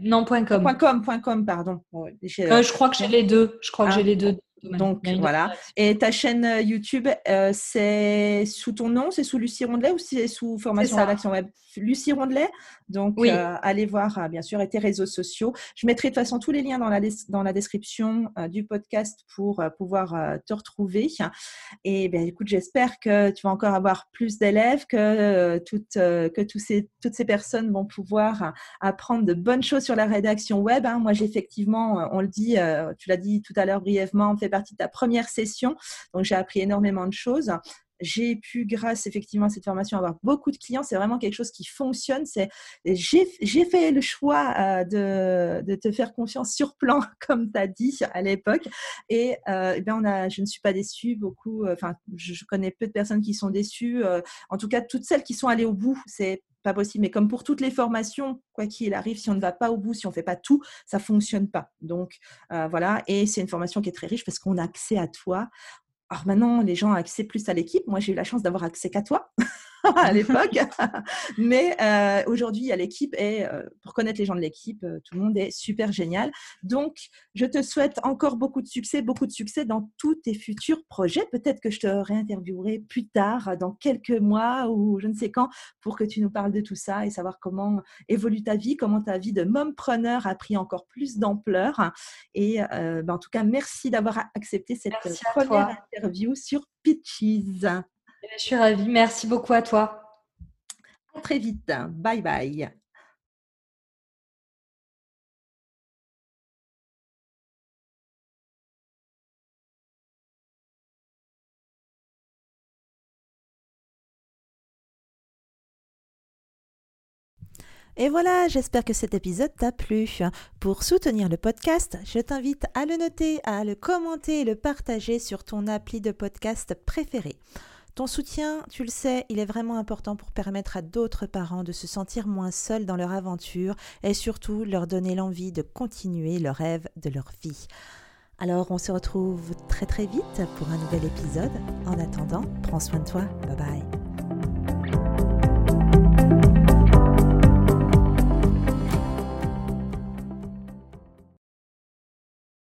Non, .com. .com, pardon. Je crois que j'ai les deux. Je crois que j'ai les deux. Donc, voilà. Et ta chaîne YouTube, c'est sous ton nom, c'est sous Lucie Rondelet, ou c'est sous Formation Rédaction Web ? Lucie Rondelet. Donc, oui. Allez voir, bien sûr, et tes réseaux sociaux. Je mettrai de toute façon tous les liens dans la description du podcast pour pouvoir te retrouver. Et bien, écoute, j'espère que tu vas encore avoir plus d'élèves, que toutes ces personnes vont pouvoir apprendre de bonnes choses sur la rédaction web. Hein. Moi, j'ai effectivement, on le dit, tu l'as dit tout à l'heure brièvement, fait partie de ta première session, donc j'ai appris énormément de choses. J'ai pu, grâce effectivement à cette formation, avoir beaucoup de clients. C'est vraiment quelque chose qui fonctionne. J'ai fait le choix de te faire confiance sur plan, comme tu as dit à l'époque. Et bien je ne suis pas déçue. Beaucoup, je connais peu de personnes qui sont déçues. En tout cas, toutes celles qui sont allées au bout, c'est pas possible. Mais comme pour toutes les formations, quoi qu'il arrive, si on ne va pas au bout, si on ne fait pas tout, ça ne fonctionne pas. Donc, voilà. Et c'est une formation qui est très riche, parce qu'on a accès à toi. Alors maintenant, les gens ont accès plus à l'équipe. Moi, j'ai eu la chance d'avoir accès qu'à toi. à l'époque. Mais aujourd'hui, il y a l'équipe et pour connaître les gens de l'équipe, tout le monde est super génial. Donc, je te souhaite encore beaucoup de succès dans tous tes futurs projets. Peut-être que je te réinterviewerai plus tard, dans quelques mois ou je ne sais quand, pour que tu nous parles de tout ça et savoir comment évolue ta vie, comment ta vie de mompreneur a pris encore plus d'ampleur. Et en tout cas, merci d'avoir accepté cette première interview sur Peaches. Je suis ravie. Merci beaucoup à toi. À très vite. Bye bye. Et voilà, j'espère que cet épisode t'a plu. Pour soutenir le podcast, je t'invite à le noter, à le commenter et le partager sur ton appli de podcast préféré. Ton soutien, tu le sais, il est vraiment important pour permettre à d'autres parents de se sentir moins seuls dans leur aventure et surtout leur donner l'envie de continuer le rêve de leur vie. Alors, on se retrouve très vite pour un nouvel épisode. En attendant, prends soin de toi. Bye bye.